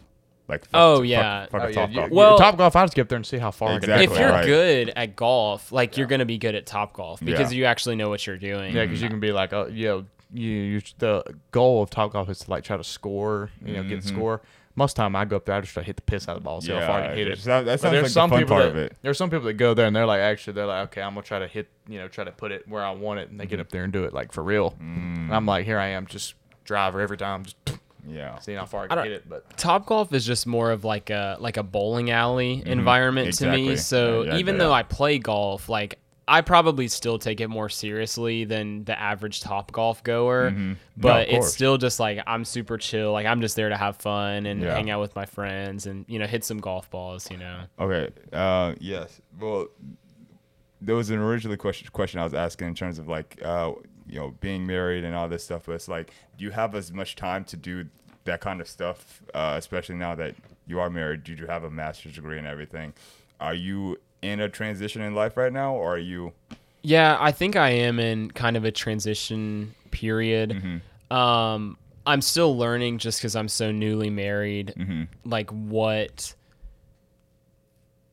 Like, fuck, oh yeah, fuck, fuck oh, a Top yeah. Golf. Well, Top Golf, I just get up there and see how far. Exactly. I can. If you're right. good at golf, like yeah. you're gonna be good at Top Golf because yeah. you actually know what you're doing. Yeah, because you can be like, "Oh, yo, you, you." The goal of Top Golf is to like try to score, you know, mm-hmm. get score. Most of the time I go up there, I just try to hit the piss out of the ball, see yeah, how far I can hit it. That, that sounds like the fun part that, of it. There's some people that go there and they're like, actually, they're like, okay, I'm gonna try to hit, you know, try to put it where I want it, and they mm-hmm. get up there and do it like for real. Mm. And I'm like, here I am, just driver every time, just yeah, seeing how far I can I hit it. But Top Golf is just more of like a like a bowling alley mm-hmm. environment exactly. to me. So yeah, yeah, even yeah. though I play golf, like I probably still take it more seriously than the average Top Golf goer, mm-hmm. but no, it's still just like I'm super chill. Like I'm just there to have fun and yeah. hang out with my friends and, you know, hit some golf balls, you know? Okay. Uh, yes. Well, there was an original question, question I was asking in terms of like, uh, you know, being married and all this stuff. But it's like, do you have as much time to do that kind of stuff, uh, especially now that you are married? Do you have a master's degree and everything? Are you in a transition in life right now, or are you? Yeah, I think I am in kind of a transition period. Mm-hmm. Um, I'm still learning just because I'm so newly married, mm-hmm. like what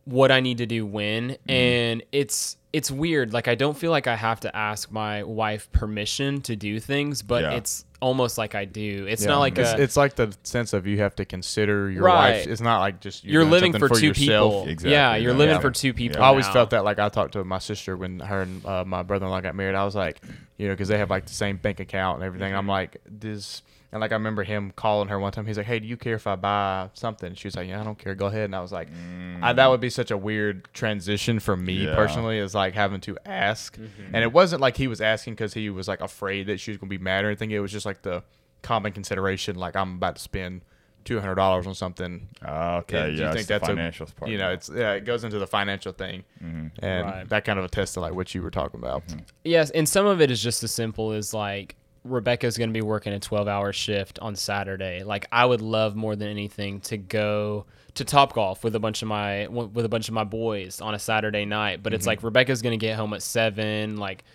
what I need to do when, mm-hmm. and it's it's weird. Like I don't feel like I have to ask my wife permission to do things, but yeah. it's almost like I do. It's yeah. not like it's, a, it's like the sense of you have to consider your right. wife. It's not like just you're, you're living for, for two yourself. People. Exactly. Yeah, you're yeah. living yeah. for two people. Yeah. I always now. felt that. Like I talked to my sister when her and uh, my brother-in-law got married. I was like, you know, because they have like the same bank account and everything. Mm-hmm. I'm like, does And like I remember him calling her one time. He's like, "Hey, do you care if I buy something?" She was like, "Yeah, I don't care. Go ahead." And I was like, mm. I, that would be such a weird transition for me yeah. personally, is like having to ask. Mm-hmm. And it wasn't like he was asking because he was like afraid that she was gonna be mad or anything. It was just like the common consideration, like I'm about to spend two hundred dollars on something. Okay, and yeah, you think that's the financial a, part. You know, it's yeah, it goes into the financial thing, mm-hmm. and right. that kind of attests to like what you were talking about. Mm-hmm. Yes, and some of it is just as simple as like, Rebecca's going to be working a twelve-hour shift on Saturday. Like, I would love more than anything to go to Topgolf with a bunch of my with a bunch of my boys on a Saturday night. But mm-hmm. it's like Rebecca's going to get home at seven. Like,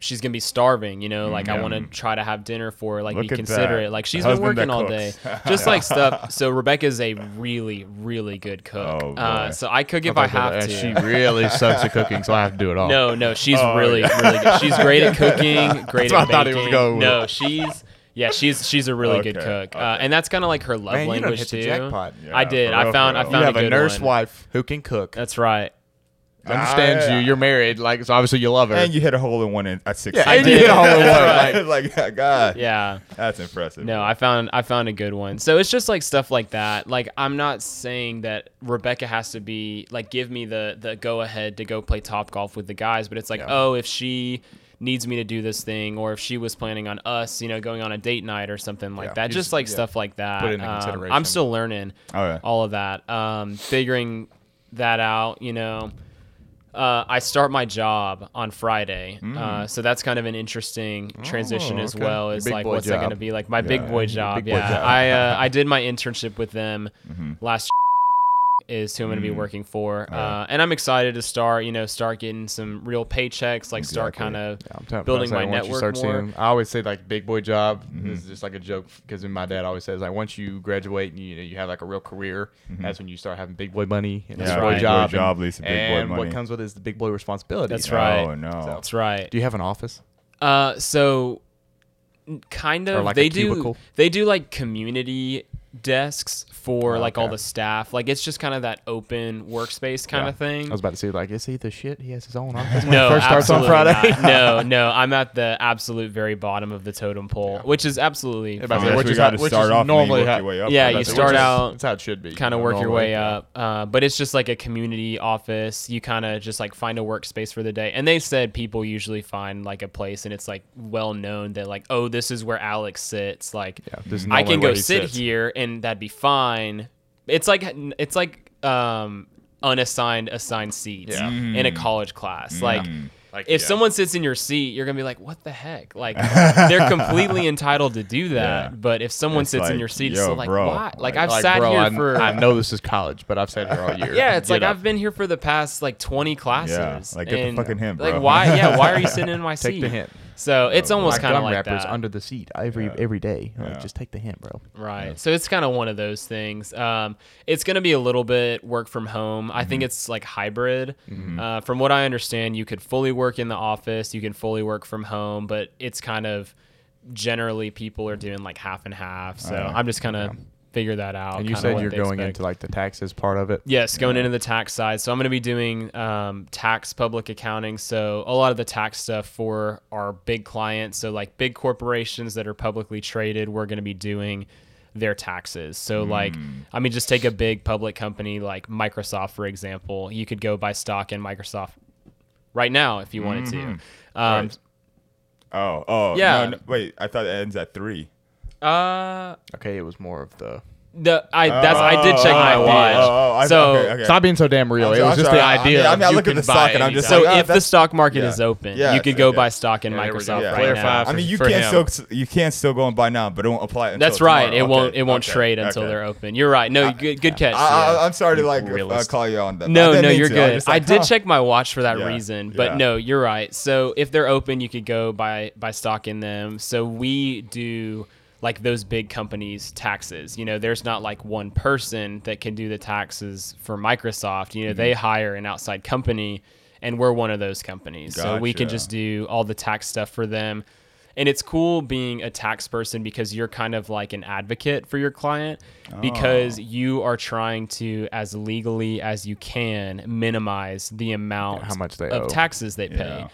she's going to be starving, you know? Like, mm-hmm. I want to try to have dinner for her. Like, Look be considerate. That. Like, she's been working all day. Just yeah. like stuff. So, Rebecca's a really, really good cook. Oh, uh, so, I cook if I, I have that. to. She really sucks at cooking, so I have to do it all. No, no. She's oh, really, yeah. really good. She's great at cooking, great at baking. That's what I thought he was going with. No, she's... Yeah, she's she's a really okay, good cook, okay. uh, and that's kind of like her love Man, language you hit too. The jackpot. Yeah, I did. I found I found you a have good a nurse one. wife who can cook. That's right. Understands I, you. You're married, like so. Obviously, you love her. And you hit a hole in one at six. Yeah, I did. You hit a hole in one. Right. Like, like God. Yeah. That's impressive. No, I found I found a good one. So it's just like stuff like that. Like I'm not saying that Rebecca has to be like give me the the go ahead to go play top golf with the guys, but it's like yeah. oh if she. needs me to do this thing, or if she was planning on us, you know, going on a date night or something like yeah, that, just like yeah. stuff like that. Put it into um, consideration. I'm still learning all, right. all of that, um, figuring that out, you know. Uh, I start my job on Friday, mm. uh, so that's kind of an interesting transition oh, okay. as well. Is like, what's job. that going to be like? My yeah. big boy job, big boy yeah. Job. I uh, I did my internship with them mm-hmm. last. Is who I'm going to be working for. Right. Uh, and I'm excited to start, you know, start getting some real paychecks, like exactly. start kind of yeah, t- building my network more. Seeing, I always say like big boy job mm-hmm. is just like a joke because my dad always says like once you graduate and you, you have like a real career, mm-hmm. that's when you start having big boy money and yeah, big boy right. job. Big boy job and, Lisa, big and boy money. What comes with it is the big boy responsibility. That's right. Oh, no. So, that's right. Do you have an office? Uh, So kind of, like they do, they do like community desks for oh, like okay. all the staff, like it's just kind of that open workspace kind yeah. of thing. I was about to say, like, is he the shit? He has his own office when no, he first starts on Friday. no, no, I'm at the absolute very bottom of the totem pole, yeah. which is absolutely fine. Say, which is how to start off. Normally, you work your way up, yeah, you start is, out. That's how it should be. Kind of you know, work your way yeah. up, uh, but it's just like a community office. You kind of just like find a workspace for the day, and they said people usually find like a place, and it's like well known that like, oh, this is where Alex sits. Like, yeah, I can go sit sits. here and. And that'd be fine. It's like it's like um, unassigned assigned seats yeah. mm. in a college class. Mm. Like, like if yeah. someone sits in your seat, you're gonna be like, "What the heck?" Like they're completely entitled to do that. Yeah. But if someone it's sits like, in your seat, it's still like, bro. "Why?" Like, like I've like, sat bro, here I, for. I know this is college, but I've sat here all year. Yeah, it's get like up. I've been here for the past like twenty classes. Yeah. Like get and, the fucking hint, bro. Like why? Yeah, why are you sitting in my seat? Take the hint. So it's oh, almost kind of like rappers that. Under the seat every yeah. every day. Like, yeah. Just take the hint, bro. Right. Yeah. So it's kind of one of those things. Um, it's going to be a little bit work from home. Mm-hmm. I think it's like hybrid. Mm-hmm. Uh, from what I understand, you could fully work in the office. You can fully work from home. But it's kind of generally people are doing like half and half. So uh, I'm just kind of... Yeah. figure that out. And you said you're going expect. into like the taxes part of it? Yes, going yeah. into the tax side. So I'm going to be doing um, tax public accounting. So a lot of the tax stuff for our big clients. So like big corporations that are publicly traded, we're going to be doing their taxes. So mm. like, I mean, just take a big public company like Microsoft, for example. You could go buy stock in Microsoft right now if you wanted mm. to. Um, right. Oh, oh, yeah. No, no, wait, I thought it ends at three. Uh okay, it was more of the the I that's oh, I did check oh, my watch. Oh, oh, oh, so okay, okay. stop being so damn real. Was, it was just sorry, the idea. I, I, mean, I look at the stock and I'm just so like, oh, if the stock market yeah. is open, yeah, you could go yeah. buy stock in yeah, Microsoft yeah. right now. For, I mean, you can't still you can still go and buy now, but it won't apply. Until that's right. Tomorrow. It okay. won't it won't okay. trade okay. until okay. they're open. You're right. No, I, good good catch. I, yeah. I, I'm sorry to like uh, call you on that. No, no, you're good. I did check my watch for that reason, but no, you're right. So if they're open, you could go buy buy stock in them. So we do. Like those big companies' taxes. You know, there's not like one person that can do the taxes for Microsoft. You know, mm-hmm. they hire an outside company and we're one of those companies. Gotcha. So we can just do all the tax stuff for them. And it's cool being a tax person because you're kind of like an advocate for your client oh. because you are trying to, as legally as you can, minimize the amount yeah, how much they of owe. Taxes they yeah. pay.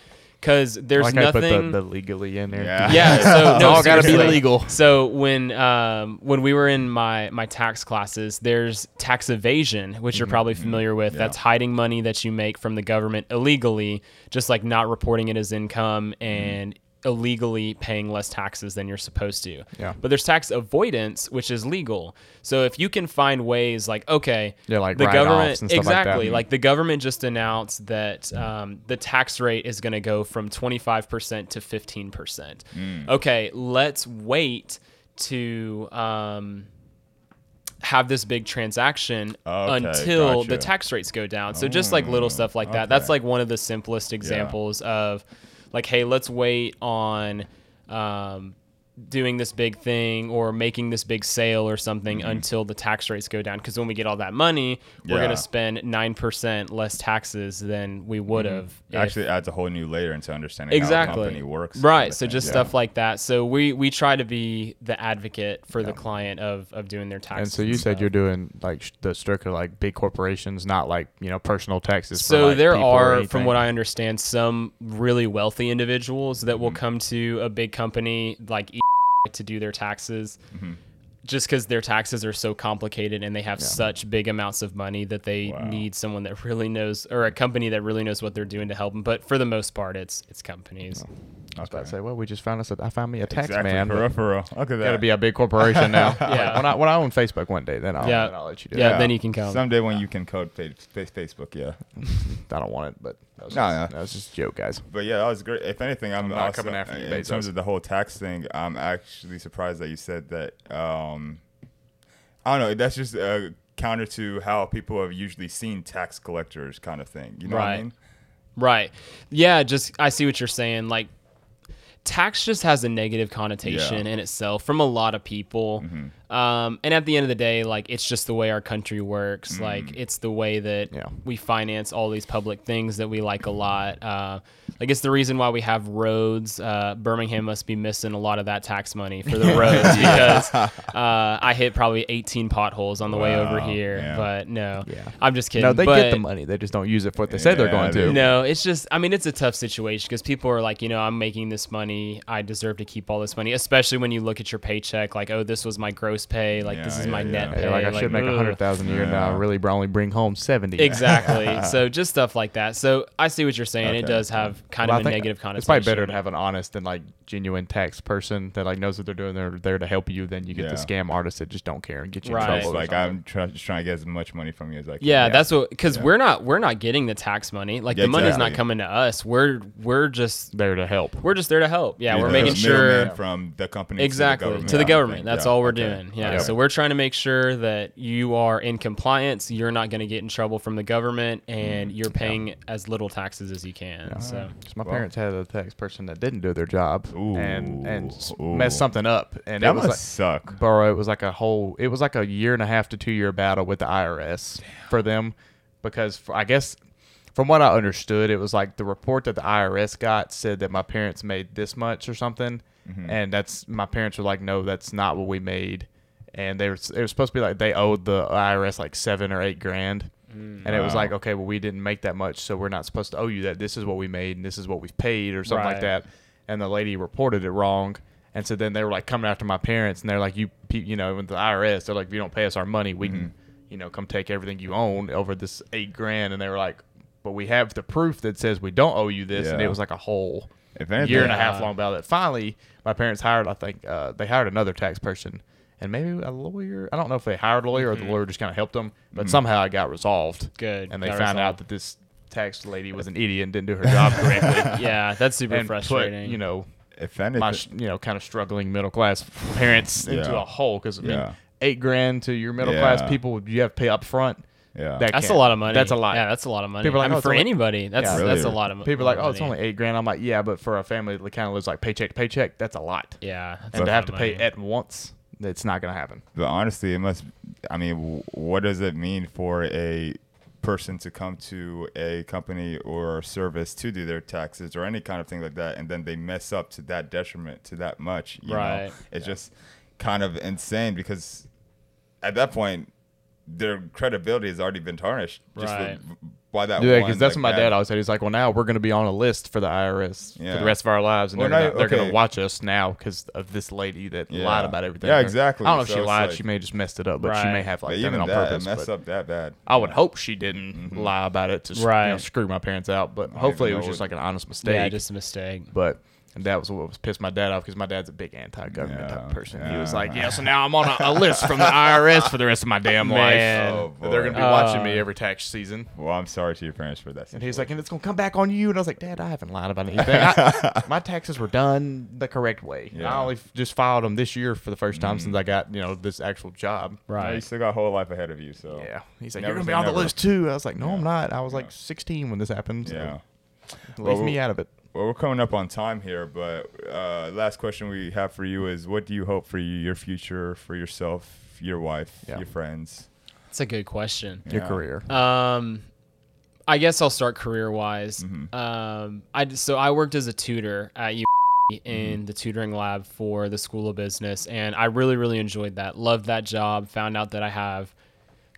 Because there's like nothing. I put the, the legally in there. Yeah. yeah so no, all gotta be legal. So when um when we were in my my tax classes, there's tax evasion, which mm-hmm. you're probably familiar with. Yeah. That's hiding money that you make from the government illegally, just like not reporting it as income and mm-hmm. illegally paying less taxes than you're supposed to. Yeah. But there's tax avoidance, which is legal. So if you can find ways, like okay, yeah, like the government exactly like, that. like the government just announced that um, the tax rate is going to go from twenty-five percent to fifteen percent. Mm. Okay, let's wait to um, have this big transaction okay, until gotcha. the tax rates go down. So oh, just like little stuff like that. Okay. That's like one of the simplest examples yeah. of like, hey, let's wait on. Um, doing this big thing or making this big sale or something mm-hmm. until the tax rates go down. Because when we get all that money, yeah. we're going to spend nine percent less taxes than we would have. Mm-hmm. Actually adds a whole new layer into understanding exactly. how the company works. Right. So just yeah. stuff like that. So we, we try to be the advocate for yeah. the client of, of doing their taxes. And so you and said you're doing like the stricter like big corporations, not like, you know, personal taxes. So for, like, there are, from what I understand, some really wealthy individuals that mm-hmm. will come to a big company like to do their taxes mm-hmm. just because their taxes are so complicated and they have yeah. such big amounts of money that they wow. need someone that really knows, or a company that really knows what they're doing to help them. But for the most part, it's it's companies. Oh. Okay. I was about to say, well, we just found us. A, I found me a tax exactly. man. For, for real. Look at that. Got to be a big corporation now. yeah. Like when I when I own Facebook one day, then I'll, yeah. then I'll let you do. Yeah, yeah. Then you can come someday when yeah. you can code pay, pay Facebook. Yeah. I don't want it, but that was, no, just, no. That was just a joke, guys. But yeah, that was great. If anything, I'm, I'm not also, coming after you. In Bezos. Terms of the whole tax thing, I'm actually surprised that you said that. Um, I don't know. That's just uh, counter to how people have usually seen tax collectors, kind of thing. You know right. what I mean? Right. Yeah. Just I see what you're saying. Like. Tax just has a negative connotation yeah. in itself from a lot of people. Mm-hmm. Um, and at the end of the day, like it's just the way our country works. Mm-hmm. Like it's the way that yeah. we finance all these public things that we like a lot. Uh, like it's the reason why we have roads. Uh, Birmingham must be missing a lot of that tax money for the roads because uh, I hit probably eighteen potholes on the wow. way over here. Yeah. But no, yeah. I'm just kidding. No, they but, get the money. They just don't use it for what they yeah, say they're going to. No, it's just, I mean, it's a tough situation because people are like, you know, I'm making this money. I deserve to keep all this money, especially when you look at your paycheck. Like, oh, this was my gross pay. Like, yeah, this is yeah, my yeah. net pay. Yeah, like, I like, should make a hundred thousand a year yeah. now. Really, only bring home seventy. Exactly. So just stuff like that. So I see what you're saying. Okay. It does have kind well, of I a negative connotation. It's probably better to have an honest and like genuine tax person that like knows what they're doing. They're there to help you. Then you get yeah. the scam artists that just don't care and get you right. in trouble. It's like I'm try- just trying to get as much money from you as I can. Yeah, yeah. that's what. Because yeah. we're not we're not getting the tax money. Like yeah, the money's exactly. not coming to us. We're we're just there to help. We're just there to help. Yeah, You're we're making sure from the company exactly to the government. To the government. That's yeah. all we're okay. doing. Yeah, okay. So we're trying to make sure that you are in compliance. You're not going to get in trouble from the government, and mm. you're paying yeah. as little taxes as you can. Yeah. So my well, parents had a tax person that didn't do their job ooh, and and ooh. messed something up, and that it was like, suck. Bro, it was like a whole. It was like a year and a half to two year battle with the I R S Damn. for them, because for, I guess. From what I understood, it was like the report that the I R S got said that my parents made this much or something, mm-hmm. and that's my parents were like, "No, that's not what we made," and they were it was supposed to be like they owed the I R S like seven or eight grand, mm. and wow. it was like, okay, well we didn't make that much, so we're not supposed to owe you that. This is what we made, and this is what we've paid, or something right. like that. And the lady reported it wrong, and so then they were like coming after my parents, and they're like, "You, you know, with the I R S, they're like, if you don't pay us our money, we mm-hmm. can, you know, come take everything you own over this eight grand," and they were like. But we have the proof that says we don't owe you this, yeah. and it was like a whole anything, year and a half uh, long battle. That finally, my parents hired. I think uh, they hired another tax person, and maybe a lawyer. I don't know if they hired a lawyer mm-hmm. or the lawyer just kind of helped them. But mm-hmm. somehow it got resolved. Good, and they got found resolved. out that this tax lady was an idiot and didn't do her job correctly. Yeah, that's super and frustrating. Put, you know, if anything, my you know kind of struggling middle class parents yeah. into a hole because I mean, yeah. eight grand to your middle yeah. class people you have to pay up front. Yeah, that that's can't. a lot of money. That's a lot. Yeah, that's a lot of money. People are like, I mean, oh, for anybody, that's yeah, really that's really. a lot of money. People are like, oh, it's only eight grand. I'm like, yeah, but for a family that kind of lives like paycheck to paycheck, that's a lot. Yeah, and to have to money. pay at once, it's not going to happen. But honestly, it must. I mean, what does it mean for a person to come to a company or service to do their taxes or any kind of thing like that, and then they mess up to that detriment to that much? You right. know? It's yeah. just kind of insane because at that point. their credibility has already been tarnished just right. with, by that. Yeah, because that's that what my guy. dad always said. He's like, well, now we're going to be on a list for the I R S yeah. for the rest of our lives, and well, they're, no, they're okay. going to watch us now because of this lady that yeah. lied about everything. Yeah, exactly. I don't know so if she lied. Like, she may have just messed it up, but right. she may have like but done it on that, purpose. Messed up that bad. I would hope she didn't mm-hmm. lie about it to right. you know, screw my parents out, but hopefully it was just like an honest mistake. Yeah, just a mistake. But. And that was what was pissed my dad off because my dad's a big anti-government yeah, type of person. Yeah. He was like, yeah, so now I'm on a, a list from the I R S for the rest of my damn Man. life. Oh, they're going to be uh, watching me every tax season. Well, I'm sorry to your parents for that situation. And he's like, and it's going to come back on you. And I was like, Dad, I haven't lied about anything. I, my taxes were done the correct way. Yeah. I only just filed them this year for the first time mm. since I got, you know, this actual job. Right. Yeah, you still got a whole life ahead of you. So yeah. He's like, never, you're going to be on never. the list too. I was like, no, yeah. I'm not. I was like sixteen when this happened. Yeah. So leave well, me out of it. Well, we're coming up on time here, but uh, last question we have for you is, what do you hope for you, your future, for yourself, your wife, yeah. your friends? That's a good question. Yeah. Your career. Um, I guess I'll start career-wise. Mm-hmm. Um, I so I worked as a tutor at U A B in mm-hmm. the tutoring lab for the School of Business, and I really, really enjoyed that. Loved that job. Found out that I have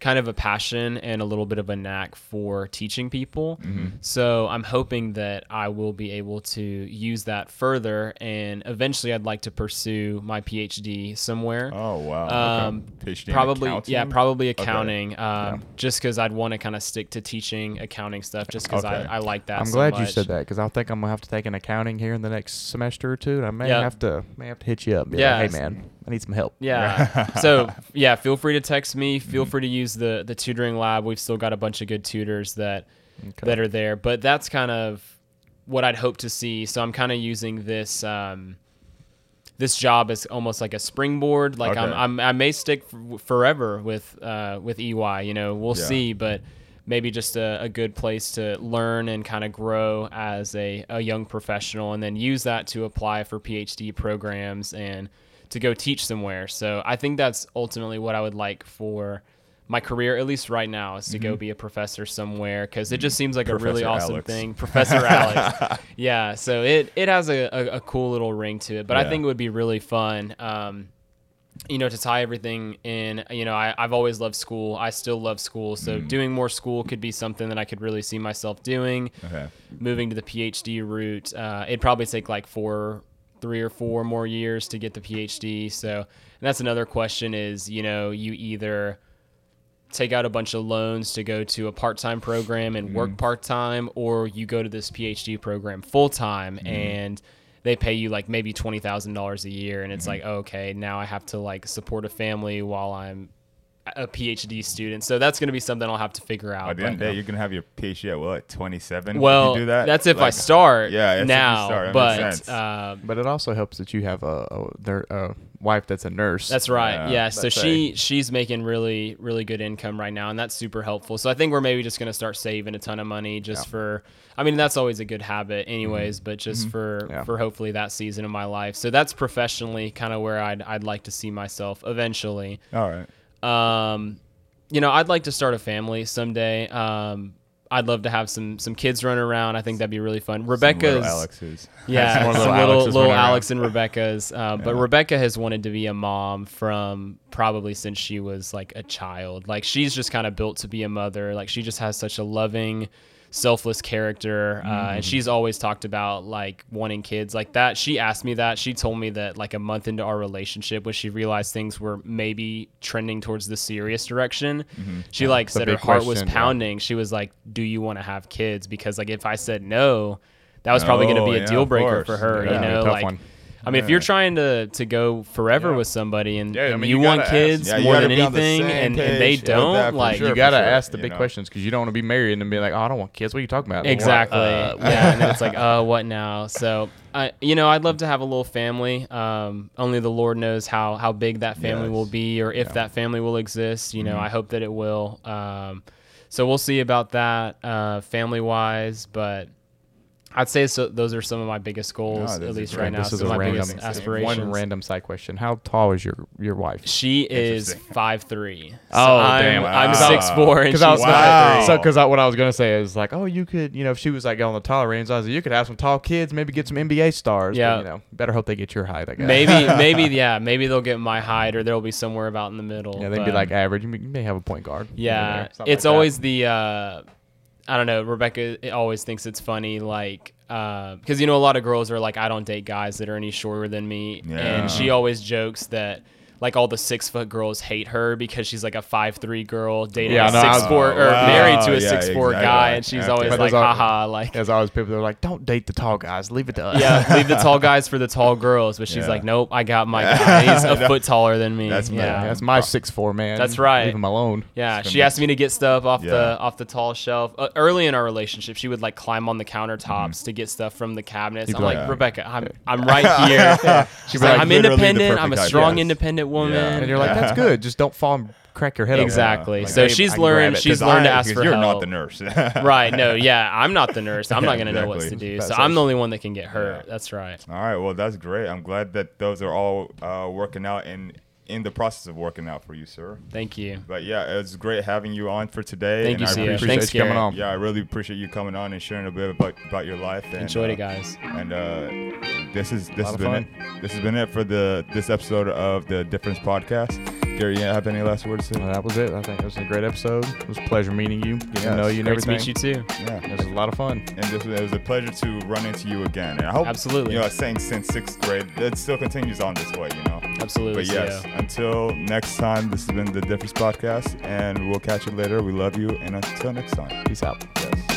kind of a passion and a little bit of a knack for teaching people. Mm-hmm. So I'm hoping that I will be able to use that further, and eventually I'd like to pursue my P H D somewhere. Oh, wow. Um, okay. P H D probably, accounting? yeah, probably accounting, okay. um, yeah. just because I'd want to kind of stick to teaching accounting stuff just because okay. I, I like that I'm so glad much. You said that, because I think I'm going to have to take an accounting here in the next semester or two, and I may, yep. have, to, may have to hit you up. Yeah. Like, hey, man, I need some help. Yeah. So, yeah, feel free to text me. Feel mm-hmm. free to use the the tutoring lab. We've still got a bunch of good tutors that okay. that are there, but that's kind of what I'd hope to see. So I'm kind of using this um this job as almost like a springboard, like okay. I'm, I'm I may stick f- forever with uh with E Y, you know, we'll yeah. see, but maybe just a, a good place to learn and kind of grow as a, a young professional, and then use that to apply for P H D programs and to go teach somewhere. So I think that's ultimately what I would like for my career, at least right now, is to mm-hmm. go be a professor somewhere, because it just seems like Professor a really awesome Alex. thing. Professor Alex. Yeah, so it it has a, a, a cool little ring to it, but yeah. I think it would be really fun, um, you know, to tie everything in. You know, I, I've always loved school. I still love school, so mm. doing more school could be something that I could really see myself doing. Okay. Moving to the P H D route, uh, it'd probably take like four three or four more years to get the P H D, so and that's another question is, you know, you either take out a bunch of loans to go to a part-time program and mm. work part-time, or you go to this P H D program full-time mm. and they pay you like maybe twenty thousand dollars a year. And it's mm. like, okay, now I have to like support a family while I'm a P H D student. So that's going to be something I'll have to figure out. By the end of the day, you're going to have your P H D at what, twenty-seven? Well, you do that? That's if like, I start yeah, that's now. If you start. But, uh, but it also helps that you have a, a, a wife that's a nurse. That's right. Yeah. yeah. So she a, she's making really, really good income right now, and that's super helpful. So I think we're maybe just going to start saving a ton of money just yeah. for, I mean, that's always a good habit anyways, mm-hmm. but just mm-hmm. for, yeah. for hopefully that season of my life. So that's professionally kind of where I'd, I'd like to see myself eventually. All right. Um, you know, I'd like to start a family someday. Um, I'd love to have some, some kids run around. I think that'd be really fun. Rebecca's, Alex's. Yeah, some little, little, little Alex and Rebecca's. Uh, but yeah. Rebecca has wanted to be a mom from probably since she was like a child. Like she's just kind of built to be a mother. Like she just has such a loving, selfless character. Uh, mm. And she's always talked about like wanting kids like that. She asked me that. She told me that like a month into our relationship, when she realized things were maybe trending towards the serious direction, mm-hmm. she yeah, like said her heart question, was pounding. Yeah. She was like, do you want to have kids? Because like, if I said no, that was probably oh, going to be a yeah, deal breaker for her, yeah, you know, like, one. I mean, yeah. if you're trying to, to go forever yeah. with somebody and, yeah, and I mean, you, you want kids yeah, more than anything and, and they don't, yeah, like sure, you got to sure, ask the big know. questions, because you don't want to be married and be like, oh, I don't want kids. What are you talking about? Exactly. Uh, yeah. And then it's like, oh, uh, what now? So, I, you know, I'd love to have a little family. Um, only the Lord knows how, how big that family yes. will be, or if yeah. that family will exist. You know, mm-hmm. I hope that it will. Um, so we'll see about that uh, family wise, but I'd say so, those are some of my biggest goals, no, at least right now. This is a random aspirations. One random side question. How tall is your, your wife? She is five three. So oh, I'm, damn. Wow. I'm six four and she's five three. Wow. So, because what I was going to say is like, oh, you could, you know, if she was like on the taller range, I was like, you could have some tall kids, maybe get some N B A stars. Yeah. But, you know, better hope they get your height, I guess. Maybe, maybe, yeah. Maybe they'll get my height or they'll be somewhere about in the middle. Yeah, they'd but, be like average. You may have a point guard. Yeah. There, it's like always that. the, uh, I don't know. Rebecca always thinks it's funny, like, because, uh, you know, a lot of girls are like, I don't date guys that are any shorter than me. Yeah. And she always jokes that, like, all the six foot girls hate her because she's like a five three girl dating yeah, a no, six four or wow, married to a yeah, six four exactly. guy. And she's yeah. always but like, haha. Like, there's always people that are like, don't date the tall guys. Leave it to us. Yeah, leave the tall guys for the tall girls. But she's yeah. like, nope, I got my guy. He's a foot taller than me. That's yeah. my, that's my six four man. That's right. Leave him alone. Yeah, she asked me to get stuff off yeah. the off the tall shelf. Uh, early in our relationship, she would like climb on the countertops mm-hmm. to get stuff from the cabinets. You'd I'm like, like, Rebecca, I'm I'm right here. She's like, like, I'm independent. I'm a strong, independent woman, yeah. and you're like, that's good. Just don't fall and crack your head. Exactly. Like, so hey, she's learned. She's learned I, to ask for you're help. You're not the nurse, right? No, yeah, I'm not the nurse. I'm yeah, not going to exactly. know what to do. That's so I'm awesome. The only one that can get hurt. Yeah. That's right. All right. Well, that's great. I'm glad that those are all uh, working out and in the process of working out for you, sir. Thank you. But yeah, it's great having you on for today. Thank and you, I C F. Appreciate Thanks, you coming on. Yeah, I really appreciate you coming on and sharing a bit about, about your life. And, Enjoyed uh, it, guys. And uh, this is this has been fun. it. This has been it for the this episode of the Difference Podcast. Gary, you have any last words to say? Well, that was it. I think it was a great episode. It was a pleasure meeting you, getting yes. to know you, and great everything. Great to meet you too. Yeah, it was a lot of fun. And this, it was a pleasure to run into you again. And I hope absolutely. You know, I was saying since sixth grade, it still continues on this way. You know, absolutely. But yes. Yeah. Until next time, this has been the Difference Podcast, and we'll catch you later. We love you, and until next time, peace out. Yes.